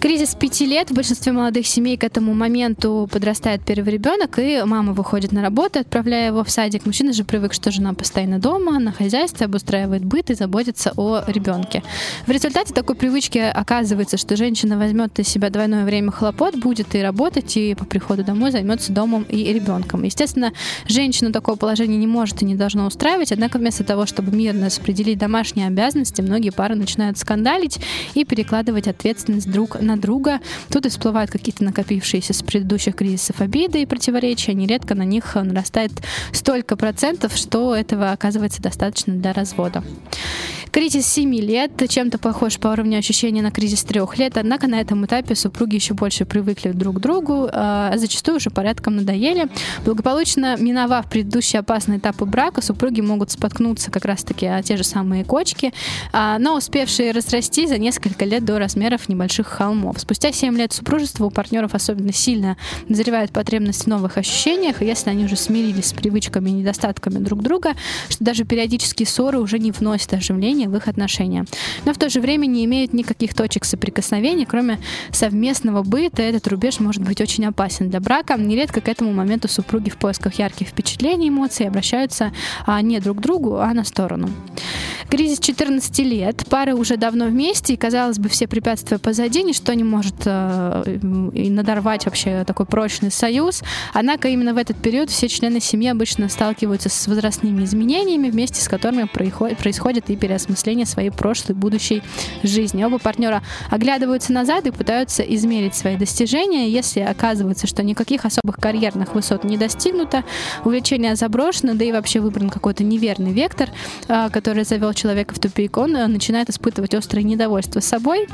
Кризис пяти лет. В большинстве молодых семей к этому моменту подрастает первый ребенок, и мама выходит на работу, отправляя его в садик. Мужчина же привык, что жена постоянно дома, на хозяйстве, обустраивает быт и заботится о ребенке. В результате такой привычки оказывается, что женщина возьмет на себя двойное время хлопот, будет и работать, и по приходу домой займется домом и ребенком. Естественно, женщину такое положение не может и не должно устраивать, однако вместо того, чтобы мирно распределить домашние обязанности, многие пары начинают скандалить и перекладывать ответственность друг на друга. на друга. Тут и всплывают какие-то накопившиеся с предыдущих кризисов обиды и противоречия. Нередко на них нарастает столько процентов, что этого оказывается достаточно для развода. Кризис семи лет чем-то похож по уровню ощущения на кризис трех лет, однако на этом этапе супруги еще больше привыкли друг к другу, а зачастую уже порядком надоели. Благополучно миновав предыдущие опасные этапы брака, супруги могут споткнуться как раз-таки о те же самые кочки, но успевшие разрасти за несколько лет до размеров небольших холмов. Спустя семь лет супружества у партнеров особенно сильно назревает потребность в новых ощущениях, и если они уже смирились с привычками и недостатками друг друга, что даже периодические ссоры уже не вносят оживления в их отношения. Но в то же время не имеют никаких точек соприкосновения, кроме совместного быта. Этот рубеж может быть очень опасен для брака. Нередко к этому моменту супруги в поисках ярких впечатлений, эмоций обращаются а, не друг к другу, а на сторону. Кризис четырнадцати лет. Пары уже давно вместе, и, казалось бы, все препятствия позади, ничто не может э, и надорвать вообще такой прочный союз. Однако именно в этот период все члены семьи обычно сталкиваются с возрастными изменениями, вместе с которыми происходит и переосмысление своей прошлой, будущей жизни. Оба партнера оглядываются назад и пытаются измерить свои достижения. Если оказывается, что никаких особых карьерных высот не достигнуто, увлечение заброшено, да и вообще выбран какой-то неверный вектор, э, который завел человека в тупик, он начинает испытывать острое недовольство собой,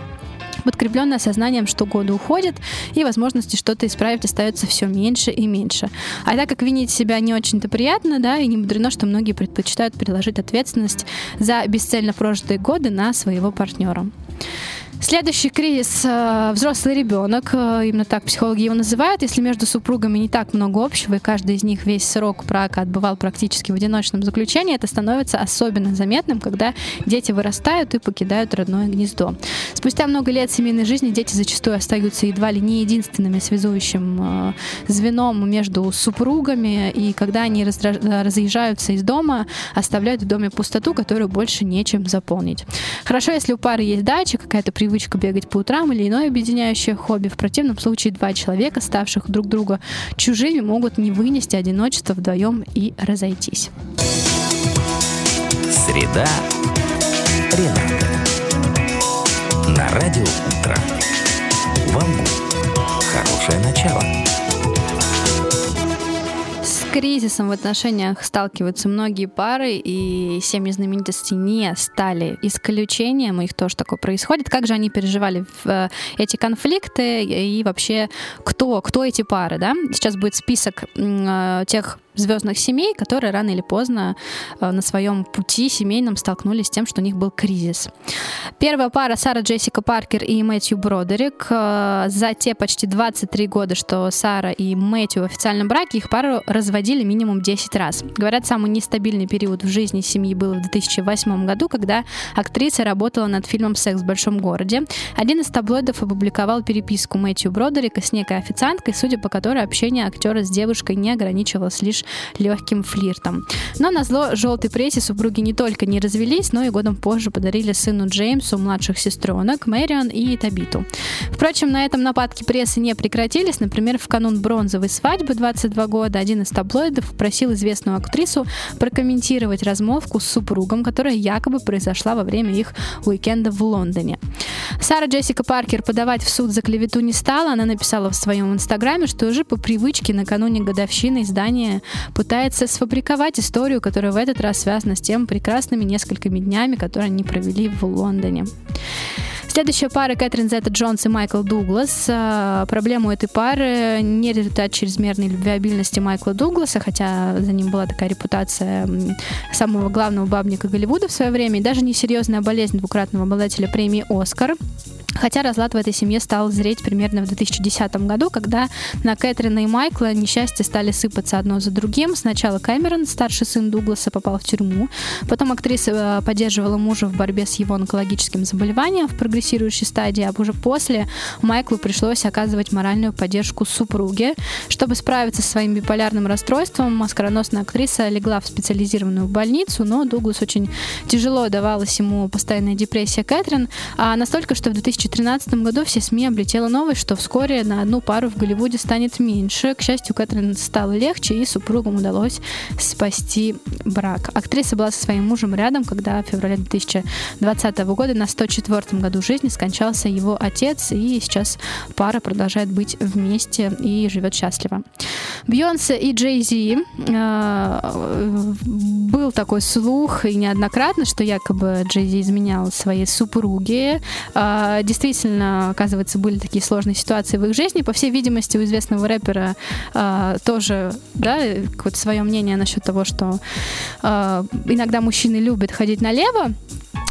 подкрепленное осознанием, что годы уходят и возможности что-то исправить остается все меньше и меньше. А так как винить себя не очень-то приятно, да, и не мудрено, что многие предпочитают переложить ответственность за бесцельно прожитые годы на своего партнера. Следующий кризис э, – взрослый ребенок. Именно так психологи его называют. Если между супругами не так много общего, и каждый из них весь срок брака отбывал практически в одиночном заключении, это становится особенно заметным, когда дети вырастают и покидают родное гнездо. Спустя много лет семейной жизни дети зачастую остаются едва ли не единственными связующим э, звеном между супругами, и когда они раздра- разъезжаются из дома, оставляют в доме пустоту, которую больше нечем заполнить. Хорошо, если у пары есть дача, какая-то привычка, привычка бегать по утрам или иное объединяющее хобби. В противном случае два человека, ставших друг друга чужими, могут не вынести одиночество вдвоем и разойтись. Среда. Рената. На радио утро. Вам хорошее начало. Кризисом в отношениях сталкиваются многие пары, и семьи знаменитостей не стали исключением, у них тоже такое происходит. Как же они переживали эти конфликты и вообще кто, кто эти пары, да? Сейчас будет список тех звездных семей, которые рано или поздно на своем пути семейном столкнулись с тем, что у них был кризис. Первая пара — Сара Джессика Паркер и Мэтью Бродерик. За те почти двадцать три года, что Сара и Мэтью в официальном браке, их пару разводили минимум десять раз. Говорят, самый нестабильный период в жизни семьи был в две тысячи восьмом году, когда актриса работала над фильмом «Секс в большом городе». Один из таблоидов опубликовал переписку Мэтью Бродерика с некой официанткой, судя по которой общение актера с девушкой не ограничивалось лишь легким флиртом. Но назло желтой прессе супруги не только не развелись, но и годом позже подарили сыну Джеймсу младших сестренок Мэрион и Табиту. Впрочем, на этом нападки прессы не прекратились. Например, в канун бронзовой свадьбы двадцать два года один из таблоидов попросил известную актрису прокомментировать размолвку с супругом, которая якобы произошла во время их уикенда в Лондоне. Сара Джессика Паркер подавать в суд за клевету не стала. Она написала в своем инстаграме, что уже по привычке накануне годовщины издания пытается сфабриковать историю, которая в этот раз связана с тем прекрасными несколькими днями, которые они провели в Лондоне. Следующая пара — Кэтрин Зета-Джонс и Майкл Дуглас. Проблему этой пары не результат чрезмерной любвеобильности Майкла Дугласа, хотя за ним была такая репутация самого главного бабника Голливуда в свое время, и даже несерьезная болезнь двукратного обладателя премии «Оскар». Хотя разлад в этой семье стал зреть примерно в две тысячи десятом году, когда на Кэтрина и Майкла несчастья стали сыпаться одно за другим. Сначала Кэмерон, старший сын Дугласа, попал в тюрьму. Потом актриса поддерживала мужа в борьбе с его онкологическим заболеванием в прогрессирующей стадии, а уже после Майклу пришлось оказывать моральную поддержку супруге. Чтобы справиться со своим биполярным расстройством, оскароносная актриса легла в специализированную больницу, но Дуглас очень тяжело давалась ему постоянная депрессия Кэтрин, а настолько, что в две тысячи тринадцатом году все СМИ облетела новость, что вскоре на одну пару в Голливуде станет меньше. К счастью, Кэтрин стало легче, и супругам удалось спасти брак. Актриса была со своим мужем рядом, когда в феврале две тысячи двадцатого года на сто четвёртом году жизни скончался его отец, и сейчас пара продолжает быть вместе и живет счастливо. Бейонсе и Джей-Зи. Был такой слух, и неоднократно, что якобы Джей-Зи изменял своей супруге. Действительно, оказывается, были такие сложные ситуации в их жизни. По всей видимости, у известного рэпера э, тоже, да, какое-то свое мнение насчет того, что э, иногда мужчины любят ходить налево.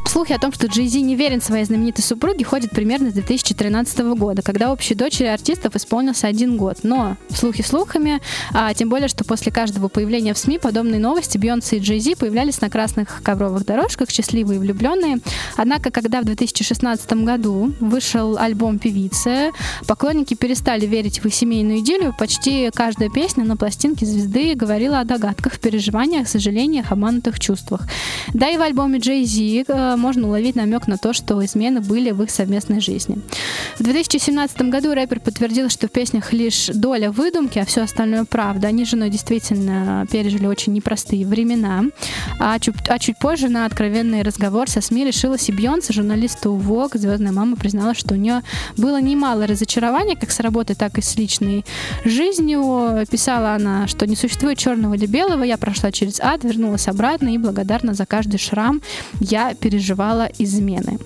Слухи о том, что Джей-Зи не верен своей знаменитой супруге, ходят примерно с две тысячи тринадцатого года, когда общей дочери артистов исполнился один год. Но слухи слухами, а тем более, что после каждого появления в СМИ подобные новости Бейонсе и Джей-Зи появлялись на красных ковровых дорожках, счастливые и влюбленные. Однако, когда в две тысячи шестнадцатом году вышел альбом певицы, поклонники перестали верить в их семейную идиллию. Почти каждая песня на пластинке звезды говорила о догадках, переживаниях, сожалениях, обманутых чувствах. Да и в альбоме Джей-Зи можно уловить намек на то, что измены были в их совместной жизни. В две тысячи семнадцатом году рэпер подтвердил, что в песнях лишь доля выдумки, а все остальное правда. Они с женой действительно пережили очень непростые времена. А чуть, а чуть позже на откровенный разговор со СМИ решилась и Бейонсе. Журналисту Vogue звездная мама признала, что у нее было немало разочарования как с работой, так и с личной жизнью. Писала она, что не существует черного или белого. Я прошла через ад, вернулась обратно и благодарна за каждый шрам. Я переживала измены.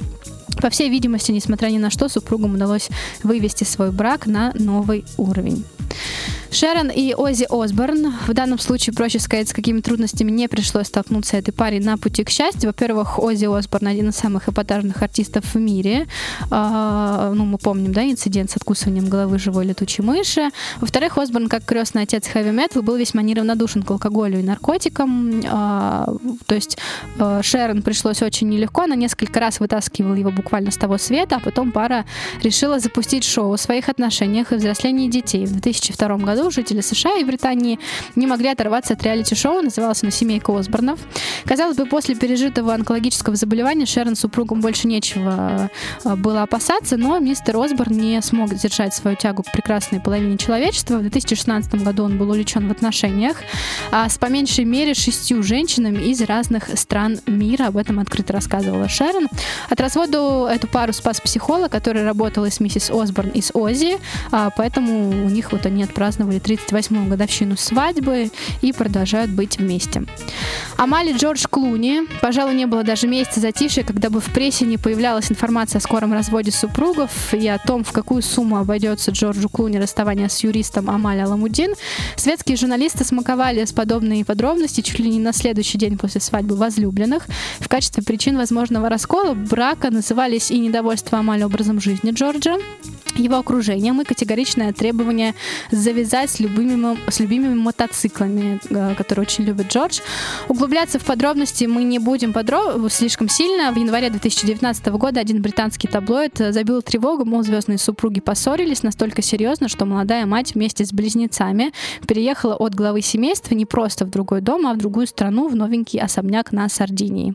По всей видимости, несмотря ни на что, супругам удалось вывести свой брак на новый уровень. Шерон и Оззи Осборн. В данном случае, проще сказать, с какими трудностями не пришлось столкнуться этой паре на пути к счастью. Во-первых, Оззи Осборн — один из самых эпатажных артистов в мире. А, ну, мы помним, да, инцидент с откусыванием головы живой летучей мыши. Во-вторых, Осборн, как крестный отец хэви-метал, был весьма неравнодушен к алкоголю и наркотикам. А, то есть Шерон пришлось очень нелегко. Она несколько раз вытаскивала его буквально с того света, а потом пара решила запустить шоу о своих отношениях и взрослении детей. В две тысячи втором году году жители США и Британии не могли оторваться от реалити-шоу, называлось оно «Семейка Осборнов». Казалось бы, после пережитого онкологического заболевания Шерон с супругом больше нечего было опасаться, но мистер Осборн не смог держать свою тягу к прекрасной половине человечества. В две тысячи шестнадцатом году он был увлечен в отношениях с по меньшей мере шестью женщинами из разных стран мира. Об этом открыто рассказывала Шерон. От развода эту пару спас психолог, который работал и с миссис Осборн, и с Оззи, поэтому у них вот они отпраздновали тридцать восьмую годовщину свадьбы и продолжают быть вместе. Амали Джордж Клуни. Пожалуй, не было даже месяца затишья, когда бы в прессе не появлялась информация о скором разводе супругов и о том, в какую сумму обойдется Джорджу Клуни расставание с юристом Амали Аламуддин. Светские журналисты смаковали с подобные подробности чуть ли не на следующий день после свадьбы возлюбленных. В качестве причин возможного раскола брака назывались и недовольство Амали образом жизни Джорджа, его окружением и категоричное требование завязать с любимыми, с любимыми мотоциклами, которые очень любит Джордж. Углубляться в подробности мы не будем подро- слишком сильно. В январе две тысячи девятнадцатого года один британский таблоид забил тревогу, мол, звездные супруги поссорились настолько серьезно, что молодая мать вместе с близнецами переехала от главы семейства не просто в другой дом, а в другую страну, в новенький особняк на Сардинии.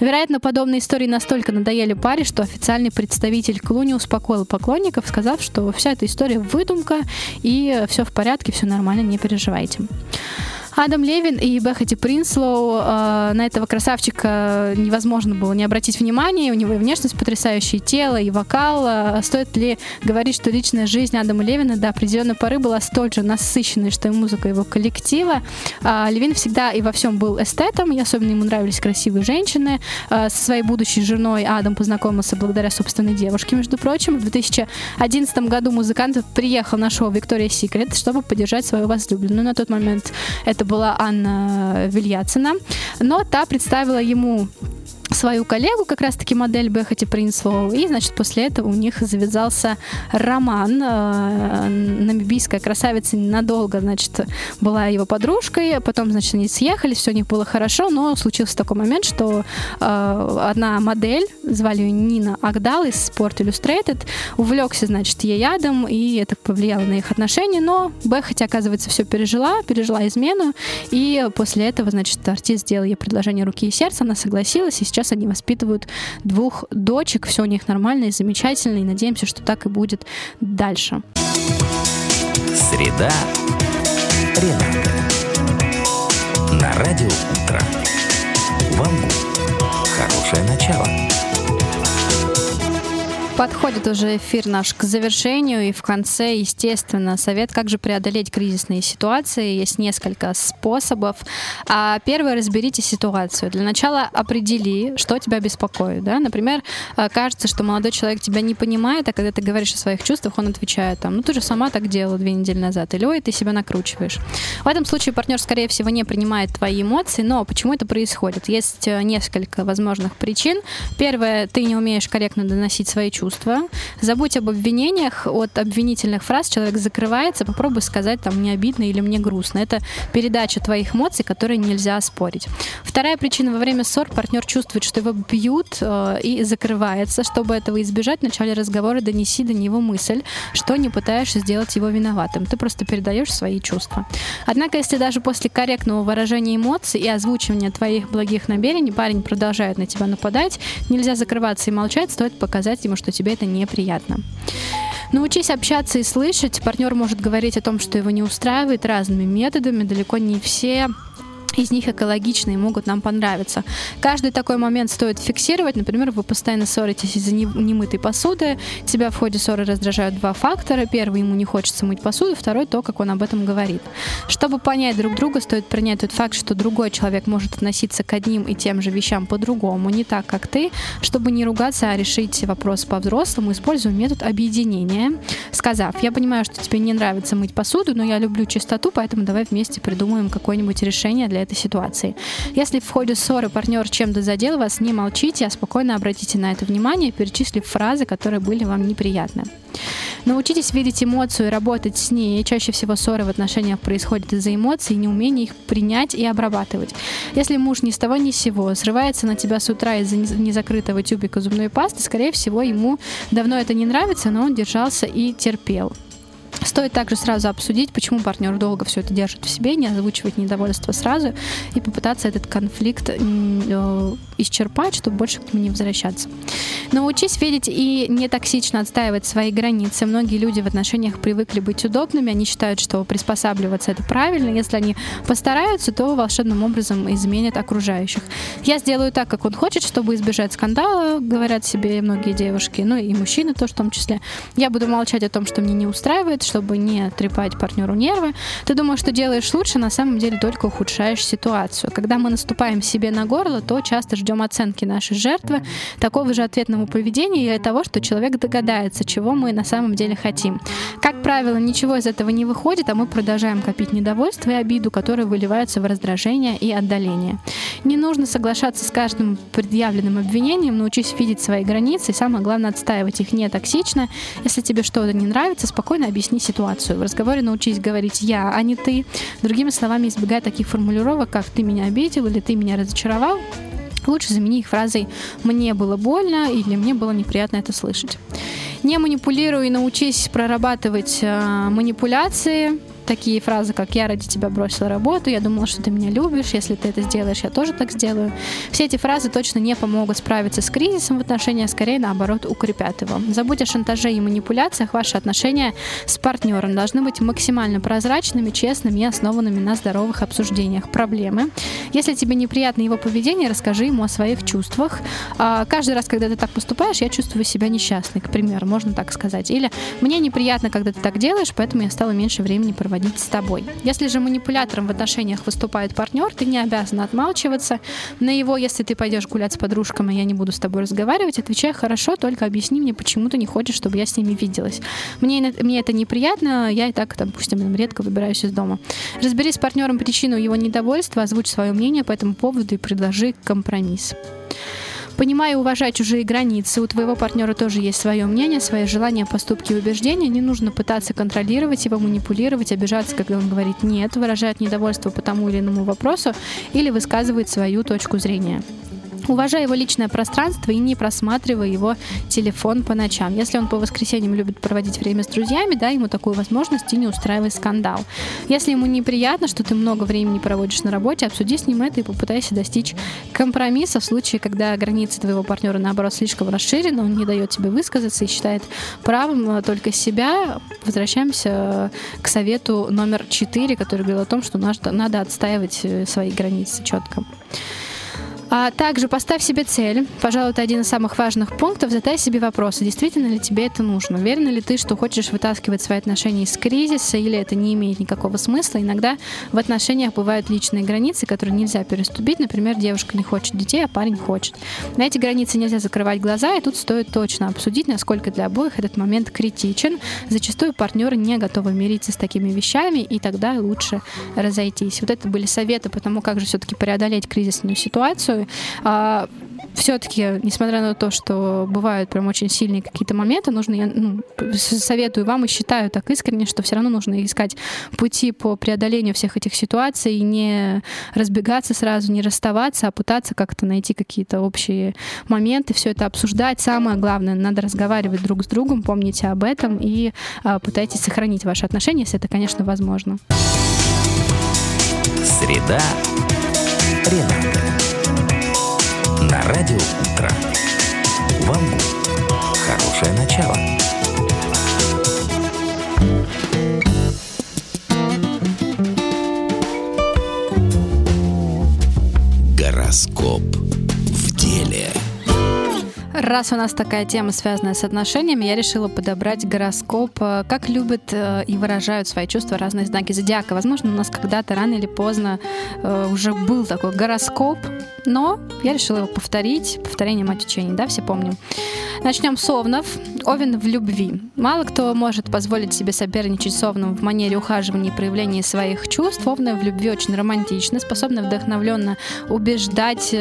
Вероятно, подобные истории настолько надоели паре, что официальный представитель Клуни успокоил поклонников, сказав, что вся эта история выдумка и все в порядке, все нормально, не переживайте. Адам Левин и Бехати Принслоу. Э, на этого красавчика невозможно было не обратить внимания. У него и внешность потрясающая, и тело, и вокал. Э, стоит ли говорить, что личная жизнь Адама Левина до определенной поры была столь же насыщенной, что и музыка его коллектива. Э, Левин всегда и во всем был эстетом, и особенно ему нравились красивые женщины. Э, со своей будущей женой Адам познакомился благодаря собственной девушке, между прочим. В две тысячи одиннадцатом году музыкант приехал на шоу «Виктория Секрет», чтобы поддержать свою возлюбленную. На тот момент это Это была Анна Вильяцина, но та представила ему свою коллегу, как раз-таки модель Бехати Принслоу, и, значит, после этого у них завязался роман. Намибийская красавица ненадолго, значит, была его подружкой, потом, значит, они съехали, все у них было хорошо, но случился такой момент, что э, одна модель, звали ее Нина Агдал из Sport Illustrated, увлекся, значит, ей Адам, и это повлияло на их отношения, но Бехати, оказывается, все пережила, пережила измену, и после этого, значит, артист сделал ей предложение руки и сердца, она согласилась, и сейчас Сейчас они воспитывают двух дочек. Все у них нормально и замечательно. И надеемся, что так и будет дальше. Среда. Рената. На радио утро. Вам хорошее начало. Подходит уже эфир наш к завершению, и в конце, естественно, совет, как же преодолеть кризисные ситуации. Есть несколько способов. А первое, разберите ситуацию. Для начала определи, что тебя беспокоит. Да? Например, кажется, что молодой человек тебя не понимает, а когда ты говоришь о своих чувствах, он отвечает, там, ну ты же сама так делала две недели назад, или ой, ты себя накручиваешь. В этом случае партнер, скорее всего, не принимает твои эмоции, но почему это происходит? Есть несколько возможных причин. Первое, ты не умеешь корректно доносить свои чувства. Забудь об обвинениях, от обвинительных фраз человек закрывается, попробуй сказать там «мне обидно» или «мне грустно». Это передача твоих эмоций, которые нельзя оспорить. Вторая причина: во время ссор партнер чувствует, что его бьют э, и закрывается. Чтобы этого избежать, в начале разговора донеси до него мысль, что не пытаешься сделать его виноватым, ты просто передаешь свои чувства. Однако, если даже после корректного выражения эмоций и озвучивания твоих благих намерений парень продолжает на тебя нападать, нельзя закрываться и молчать, стоит показать ему, что тебе это неприятно. Научись общаться и слышать. Партнер может говорить о том, что его не устраивает, разными методами. Далеко не все из них экологичные, могут нам понравиться. Каждый такой момент стоит фиксировать. Например, вы постоянно ссоритесь из-за немытой посуды. Тебя в ходе ссоры раздражают два фактора. Первый, ему не хочется мыть посуду. Второй, то, как он об этом говорит. Чтобы понять друг друга, стоит принять тот факт, что другой человек может относиться к одним и тем же вещам по-другому, не так, как ты. Чтобы не ругаться, а решить вопрос по-взрослому, используй метод объединения, сказав: я понимаю, что тебе не нравится мыть посуду, но я люблю чистоту, поэтому давай вместе придумаем какое-нибудь решение для этой ситуации. Если в ходе ссоры партнер чем-то задел вас, не молчите, а спокойно обратите на это внимание, перечислив фразы, которые были вам неприятны. Научитесь видеть эмоцию и работать с ней. Чаще всего ссоры в отношениях происходят из-за эмоций и неумения их принять и обрабатывать. Если муж ни с того ни с сего срывается на тебя с утра из-за незакрытого тюбика зубной пасты, скорее всего, ему давно это не нравится, но он держался и терпел. Стоит также сразу обсудить, почему партнер долго все это держит в себе, не озвучивать недовольство сразу и попытаться этот конфликт исчерпать, чтобы больше к нему не возвращаться. Научись видеть и не токсично отстаивать свои границы. Многие люди в отношениях привыкли быть удобными, они считают, что приспосабливаться — это правильно. Если они постараются, то волшебным образом изменят окружающих. Я сделаю так, как он хочет, чтобы избежать скандала, говорят себе многие девушки, ну и мужчины тоже в том числе. Я буду молчать о том, что мне не устраивает, чтобы не трепать партнеру нервы. Ты думаешь, что делаешь лучше, на самом деле только ухудшаешь ситуацию. Когда мы наступаем себе на горло, то часто ждем оценки нашей жертвы, такого же ответного поведения или того, что человек догадается, чего мы на самом деле хотим. Как правило, ничего из этого не выходит, а мы продолжаем копить недовольство и обиду, которые выливаются в раздражение и отдаление. Не нужно соглашаться с каждым предъявленным обвинением, научись видеть свои границы и, самое главное, отстаивать их не токсично. Если тебе что-то не нравится, спокойно объясни ситуацию. В разговоре научись говорить «я», а не «ты». Другими словами, избегай таких формулировок, как «ты меня обидел» или «ты меня разочаровал». Лучше замени их фразой «мне было больно» или «мне было неприятно это слышать». Не манипулируй и научись прорабатывать э, манипуляции. Такие фразы, как «я ради тебя бросила работу», «я думала, что ты меня любишь», «если ты это сделаешь, я тоже так сделаю». Все эти фразы точно не помогут справиться с кризисом в отношениях, скорее, наоборот, укрепят его. Забудь о шантаже и манипуляциях. Ваши отношения с партнером должны быть максимально прозрачными, честными и основанными на здоровых обсуждениях проблемы. Если тебе неприятно его поведение, расскажи ему о своих чувствах. Каждый раз, когда ты так поступаешь, я чувствую себя несчастной, к примеру, можно так сказать. Или «мне неприятно, когда ты так делаешь, поэтому я стала меньше времени проводить с тобой». Если же манипулятором в отношениях выступает партнер, ты не обязана отмалчиваться. На его «если ты пойдешь гулять с подружками, я не буду с тобой разговаривать», отвечай «хорошо, только объясни мне, почему ты не хочешь, чтобы я с ними виделась. Мне, мне это неприятно, я и так, допустим, редко выбираюсь из дома». Разбери с партнером причину его недовольства, озвучь свое мнение по этому поводу и предложи компромисс. Понимай и уважай чужие границы. У твоего партнера тоже есть свое мнение, свои желания, поступки и убеждения. Не нужно пытаться контролировать его, манипулировать, обижаться, когда он говорит «нет», выражает недовольство по тому или иному вопросу или высказывает свою точку зрения. Уважай его личное пространство и не просматривай его телефон по ночам. Если он по воскресеньям любит проводить время с друзьями, дай ему такую возможность и не устраивай скандал. Если ему неприятно, что ты много времени проводишь на работе, обсуди с ним это и попытайся достичь компромисса. В случае, когда границы твоего партнера, наоборот, слишком расширены, он не дает тебе высказаться и считает правым только себя, возвращаемся к совету номер четыре, который говорил о том, что надо отстаивать свои границы четко. А также поставь себе цель. Пожалуй, это один из самых важных пунктов. Задай себе вопросы, действительно ли тебе это нужно? Уверена ли ты, что хочешь вытаскивать свои отношения из кризиса, или это не имеет никакого смысла? Иногда в отношениях бывают личные границы, которые нельзя переступить. Например, девушка не хочет детей, а парень хочет. На эти границы нельзя закрывать глаза, и тут стоит точно обсудить, насколько для обоих этот момент критичен. Зачастую партнеры не готовы мириться с такими вещами, и тогда лучше разойтись. Вот это были советы по тому, как же все-таки преодолеть кризисную ситуацию. А, все-таки, несмотря на то, что бывают прям очень сильные какие-то моменты, нужно, я ну, советую вам и считаю так искренне, что все равно нужно искать пути по преодолению всех этих ситуаций, не разбегаться сразу, не расставаться, а пытаться как-то найти какие-то общие моменты, все это обсуждать. Самое главное, надо разговаривать друг с другом, помните об этом и а, пытайтесь сохранить ваши отношения, если это, конечно, возможно. Среда. Рената. На радио «Утро». Вам хорошее начало. Гороскоп в деле. Раз у нас такая тема, связанная с отношениями, я решила подобрать гороскоп, как любят и выражают свои чувства разные знаки зодиака. Возможно, у нас когда-то рано или поздно уже был такой гороскоп, но я решила его повторить. Повторение мать учения, да, все помним. Начнем с овнов. Овен в любви. Мало кто может позволить себе соперничать с овном в манере ухаживания и проявления своих чувств. Овны в любви очень романтичны, способны вдохновленно убеждать,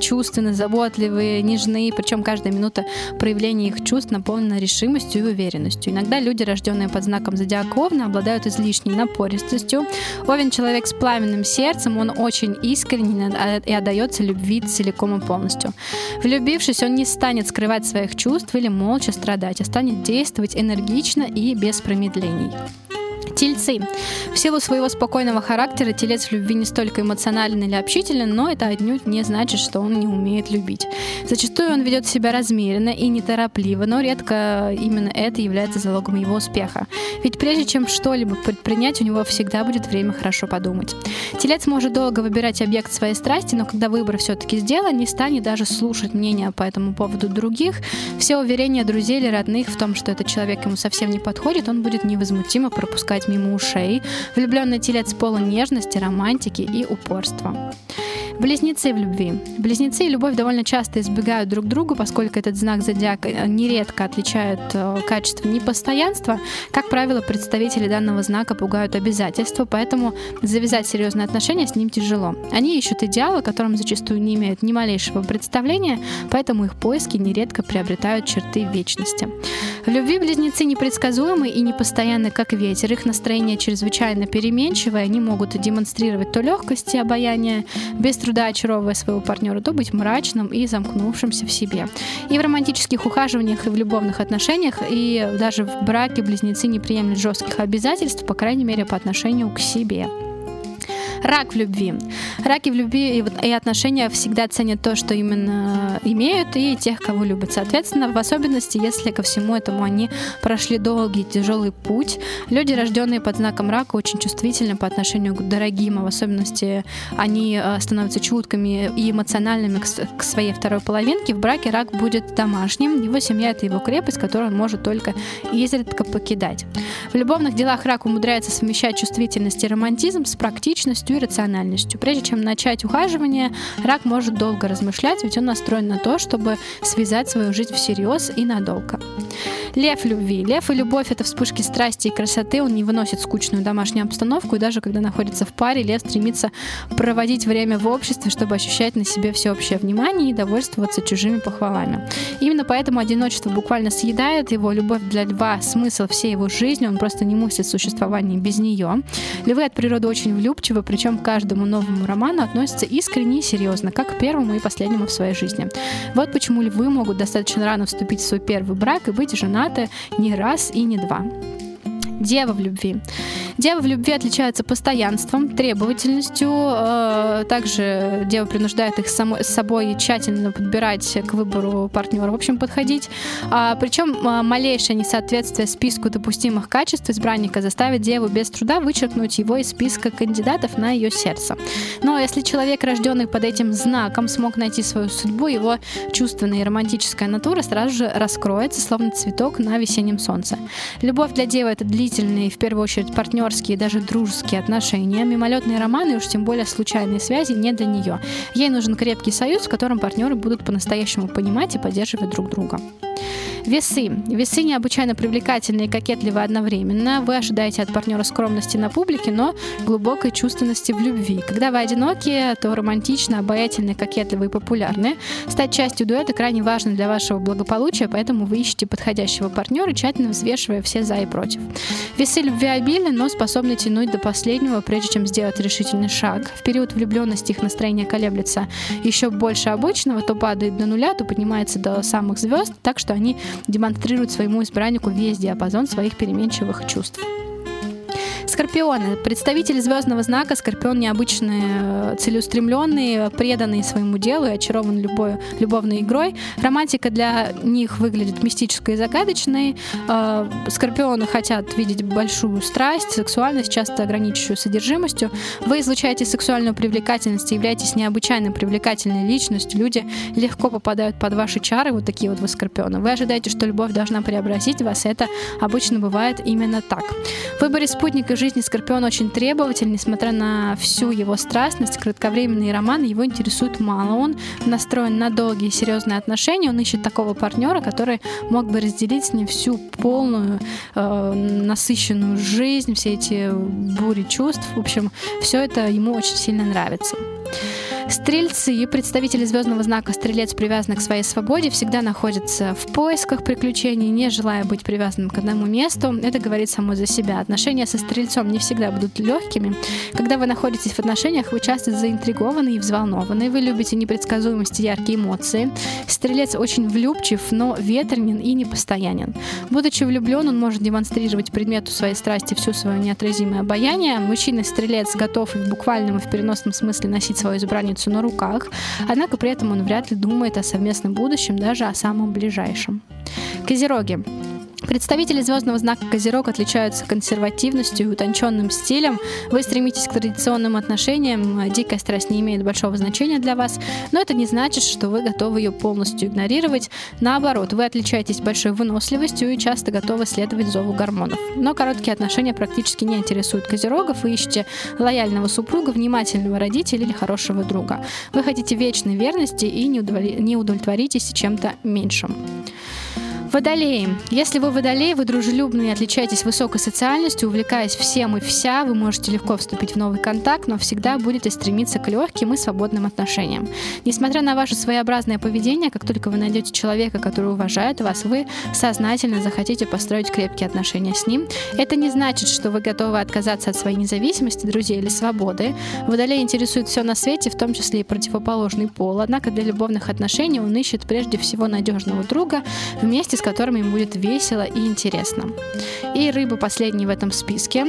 чувственно, заботливые, нежные. Причем каждая минута проявления их чувств наполнена решимостью и уверенностью. Иногда люди, рожденные под знаком зодиака овна, обладают излишней напористостью. Овен — человек с пламенным сердцем, он очень искренен и отдается любви целиком и полностью. Влюбившись, он не станет скрывать своих чувств или молча страдать, а станет действовать энергично и без промедлений. Тельцы. В силу своего спокойного характера телец в любви не столько эмоционален или общителен, но это отнюдь не значит, что он не умеет любить. Зачастую он ведет себя размеренно и неторопливо, но редко именно это является залогом его успеха. Ведь прежде чем что-либо предпринять, у него всегда будет время хорошо подумать. Телец может долго выбирать объект своей страсти, но когда выбор все-таки сделан, не станет даже слушать мнения по этому поводу других. Все уверения друзей или родных в том, что этот человек ему совсем не подходит, он будет невозмутимо пропускать мимо ушей. Влюбленный телец полон нежности, романтики и упорства. Близнецы в любви. Близнецы и любовь довольно часто избегают друг друга, поскольку этот знак зодиака нередко отличает качество непостоянства. Как правило, представители данного знака пугают обязательства, поэтому завязать серьезные отношения с ним тяжело. Они ищут идеал, о котором зачастую не имеют ни малейшего представления, поэтому их поиски нередко приобретают черты вечности. В любви близнецы непредсказуемы и непостоянны, как ветер. Их настроение чрезвычайно переменчивое, они могут демонстрировать то легкость и обаяние, без труда очаровывая своего партнера, то быть мрачным и замкнувшимся в себе. И в романтических ухаживаниях, и в любовных отношениях, и даже в браке близнецы не приемлют жестких обязательств, по крайней мере, по отношению к себе. Рак в любви. Раки в любви и отношения всегда ценят то, что именно имеют, и тех, кого любят. Соответственно, в особенности, если ко всему этому они прошли долгий, тяжелый путь. Люди, рожденные под знаком рака, очень чувствительны по отношению к дорогим, а в особенности они становятся чуткими и эмоциональными к своей второй половинке. В браке рак будет домашним, его семья – это его крепость, которую он может только изредка покидать. В любовных делах рак умудряется совмещать чувствительность и романтизм с практичностью и рациональностью. Прежде чем начать ухаживание, рак может долго размышлять, ведь он настроен на то, чтобы связать свою жизнь всерьез и надолго. Лев любви. Лев и любовь – это вспышки страсти и красоты, он не выносит скучную домашнюю обстановку, и даже когда находится в паре, лев стремится проводить время в обществе, чтобы ощущать на себе всеобщее внимание и довольствоваться чужими похвалами. Именно поэтому одиночество буквально съедает его, любовь для льва – смысл всей его жизни, он просто не мыслит существования без нее. Львы от природы очень влюбчивы, причем к каждому новому роману относятся искренне и серьезно, как к первому и последнему в своей жизни. Вот почему львы могут достаточно рано вступить в свой первый брак и быть женаты не раз и не два. Дева в любви. Дева в любви отличается постоянством, требовательностью. Также дева принуждает их с собой тщательно подбирать к выбору партнера, в общем, подходить. Причем малейшее несоответствие списку допустимых качеств избранника заставит деву без труда вычеркнуть его из списка кандидатов на ее сердце. Но если человек, рожденный под этим знаком, смог найти свою судьбу, его чувственная и романтическая натура сразу же раскроется, словно цветок на весеннем солнце. Любовь для девы – это длительность, в первую очередь партнерские и даже дружеские отношения, мимолетные романы и уж тем более случайные связи не для нее. Ей нужен крепкий союз, в котором партнеры будут по-настоящему понимать и поддерживать друг друга. Весы. Весы необычайно привлекательны и кокетливы одновременно. Вы ожидаете от партнера скромности на публике, но глубокой чувственности в любви. Когда вы одиноки, то романтично, обаятельны, кокетливы и популярны. Стать частью дуэта крайне важно для вашего благополучия, поэтому вы ищете подходящего партнера, тщательно взвешивая все за и против. Весы любвеобильны, но способны тянуть до последнего, прежде чем сделать решительный шаг. В период влюбленности их настроение колеблется еще больше обычного, то падает до нуля, то поднимается до самых звезд, так что они демонстрирует своему избраннику весь диапазон своих переменчивых чувств. Скорпионы. Представители звездного знака Скорпион необычные, целеустремленные, преданные своему делу и очарованы любой, любовной игрой. Романтика для них выглядит мистической и загадочной. Скорпионы хотят видеть большую страсть, сексуальность, часто ограничивающую содержимостью. Вы излучаете сексуальную привлекательность и являетесь необычайно привлекательной личностью. Люди легко попадают под ваши чары, вот такие вот вы Скорпионы. Вы ожидаете, что любовь должна преобразить вас. Это обычно бывает именно так. В выборе спутника жизни Скорпион очень требователен, несмотря на всю его страстность, кратковременные романы его интересуют мало. Он настроен на долгие серьезные отношения, он ищет такого партнера, который мог бы разделить с ним всю полную, э, насыщенную жизнь, все эти бури чувств. В общем, все это ему очень сильно нравится. Стрельцы, представители звездного знака Стрелец, привязаны к своей свободе, всегда находятся в поисках приключений, не желая быть привязанным к одному месту. Это говорит само за себя. Отношения со Стрельцом не всегда будут легкими. Когда вы находитесь в отношениях, вы часто заинтригованы и взволнованы. Вы любите непредсказуемость и яркие эмоции. Стрелец очень влюбчив, но ветренен и непостоянен. Будучи влюблен, он может демонстрировать предмету своей страсти всю свою неотразимое обаяние. Мужчина-стрелец готов и в буквальном, и в переносном смысле носить свою избранницу на руках, однако при этом он вряд ли думает о совместном будущем, даже о самом ближайшем. Козероги. Представители звездного знака Козерог отличаются консервативностью и утонченным стилем. Вы стремитесь к традиционным отношениям, дикая страсть не имеет большого значения для вас, но это не значит, что вы готовы ее полностью игнорировать. Наоборот, вы отличаетесь большой выносливостью и часто готовы следовать зову гормонов. Но короткие отношения практически не интересуют Козерогов. Вы ищете лояльного супруга, внимательного родителя или хорошего друга. Вы хотите вечной верности и не удовлетворитесь чем-то меньшим. Водолеи. Если вы водолей, вы дружелюбны и отличаетесь высокой социальностью, увлекаясь всем и вся, вы можете легко вступить в новый контакт, но всегда будете стремиться к легким и свободным отношениям. Несмотря на ваше своеобразное поведение, как только вы найдете человека, который уважает вас, вы сознательно захотите построить крепкие отношения с ним. Это не значит, что вы готовы отказаться от своей независимости, друзей или свободы. Водолей интересует все на свете, в том числе и противоположный пол, однако для любовных отношений он ищет прежде всего надежного друга, вместе с с которыми им будет весело и интересно. И рыба последняя в этом списке.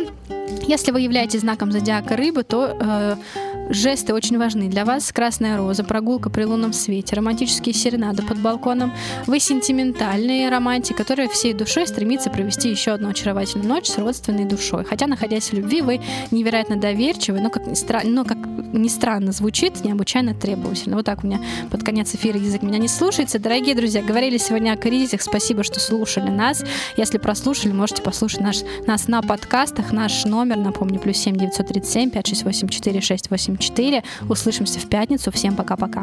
Если вы являетесь знаком зодиака рыбы, то э, жесты очень важны для вас. Красная роза, прогулка при лунном свете, романтические серенады под балконом. Вы сентиментальные романтики, которые всей душой стремится провести еще одну очаровательную ночь с родственной душой. Хотя, находясь в любви, вы невероятно доверчивы, но как ни странно, но как ни странно звучит, необычайно требовательно. Вот так у меня под конец эфира язык меня не слушается. Дорогие друзья, говорили сегодня о кризисах. Спасибо, что слушали нас. Если прослушали, можете послушать наш, нас на подкастах. Наш номер, напомню, плюс семь девятьсот тридцать семь пятьсот шестьдесят восемь четыре шестьсот восемьдесят четыре. Услышимся в пятницу. Всем пока-пока.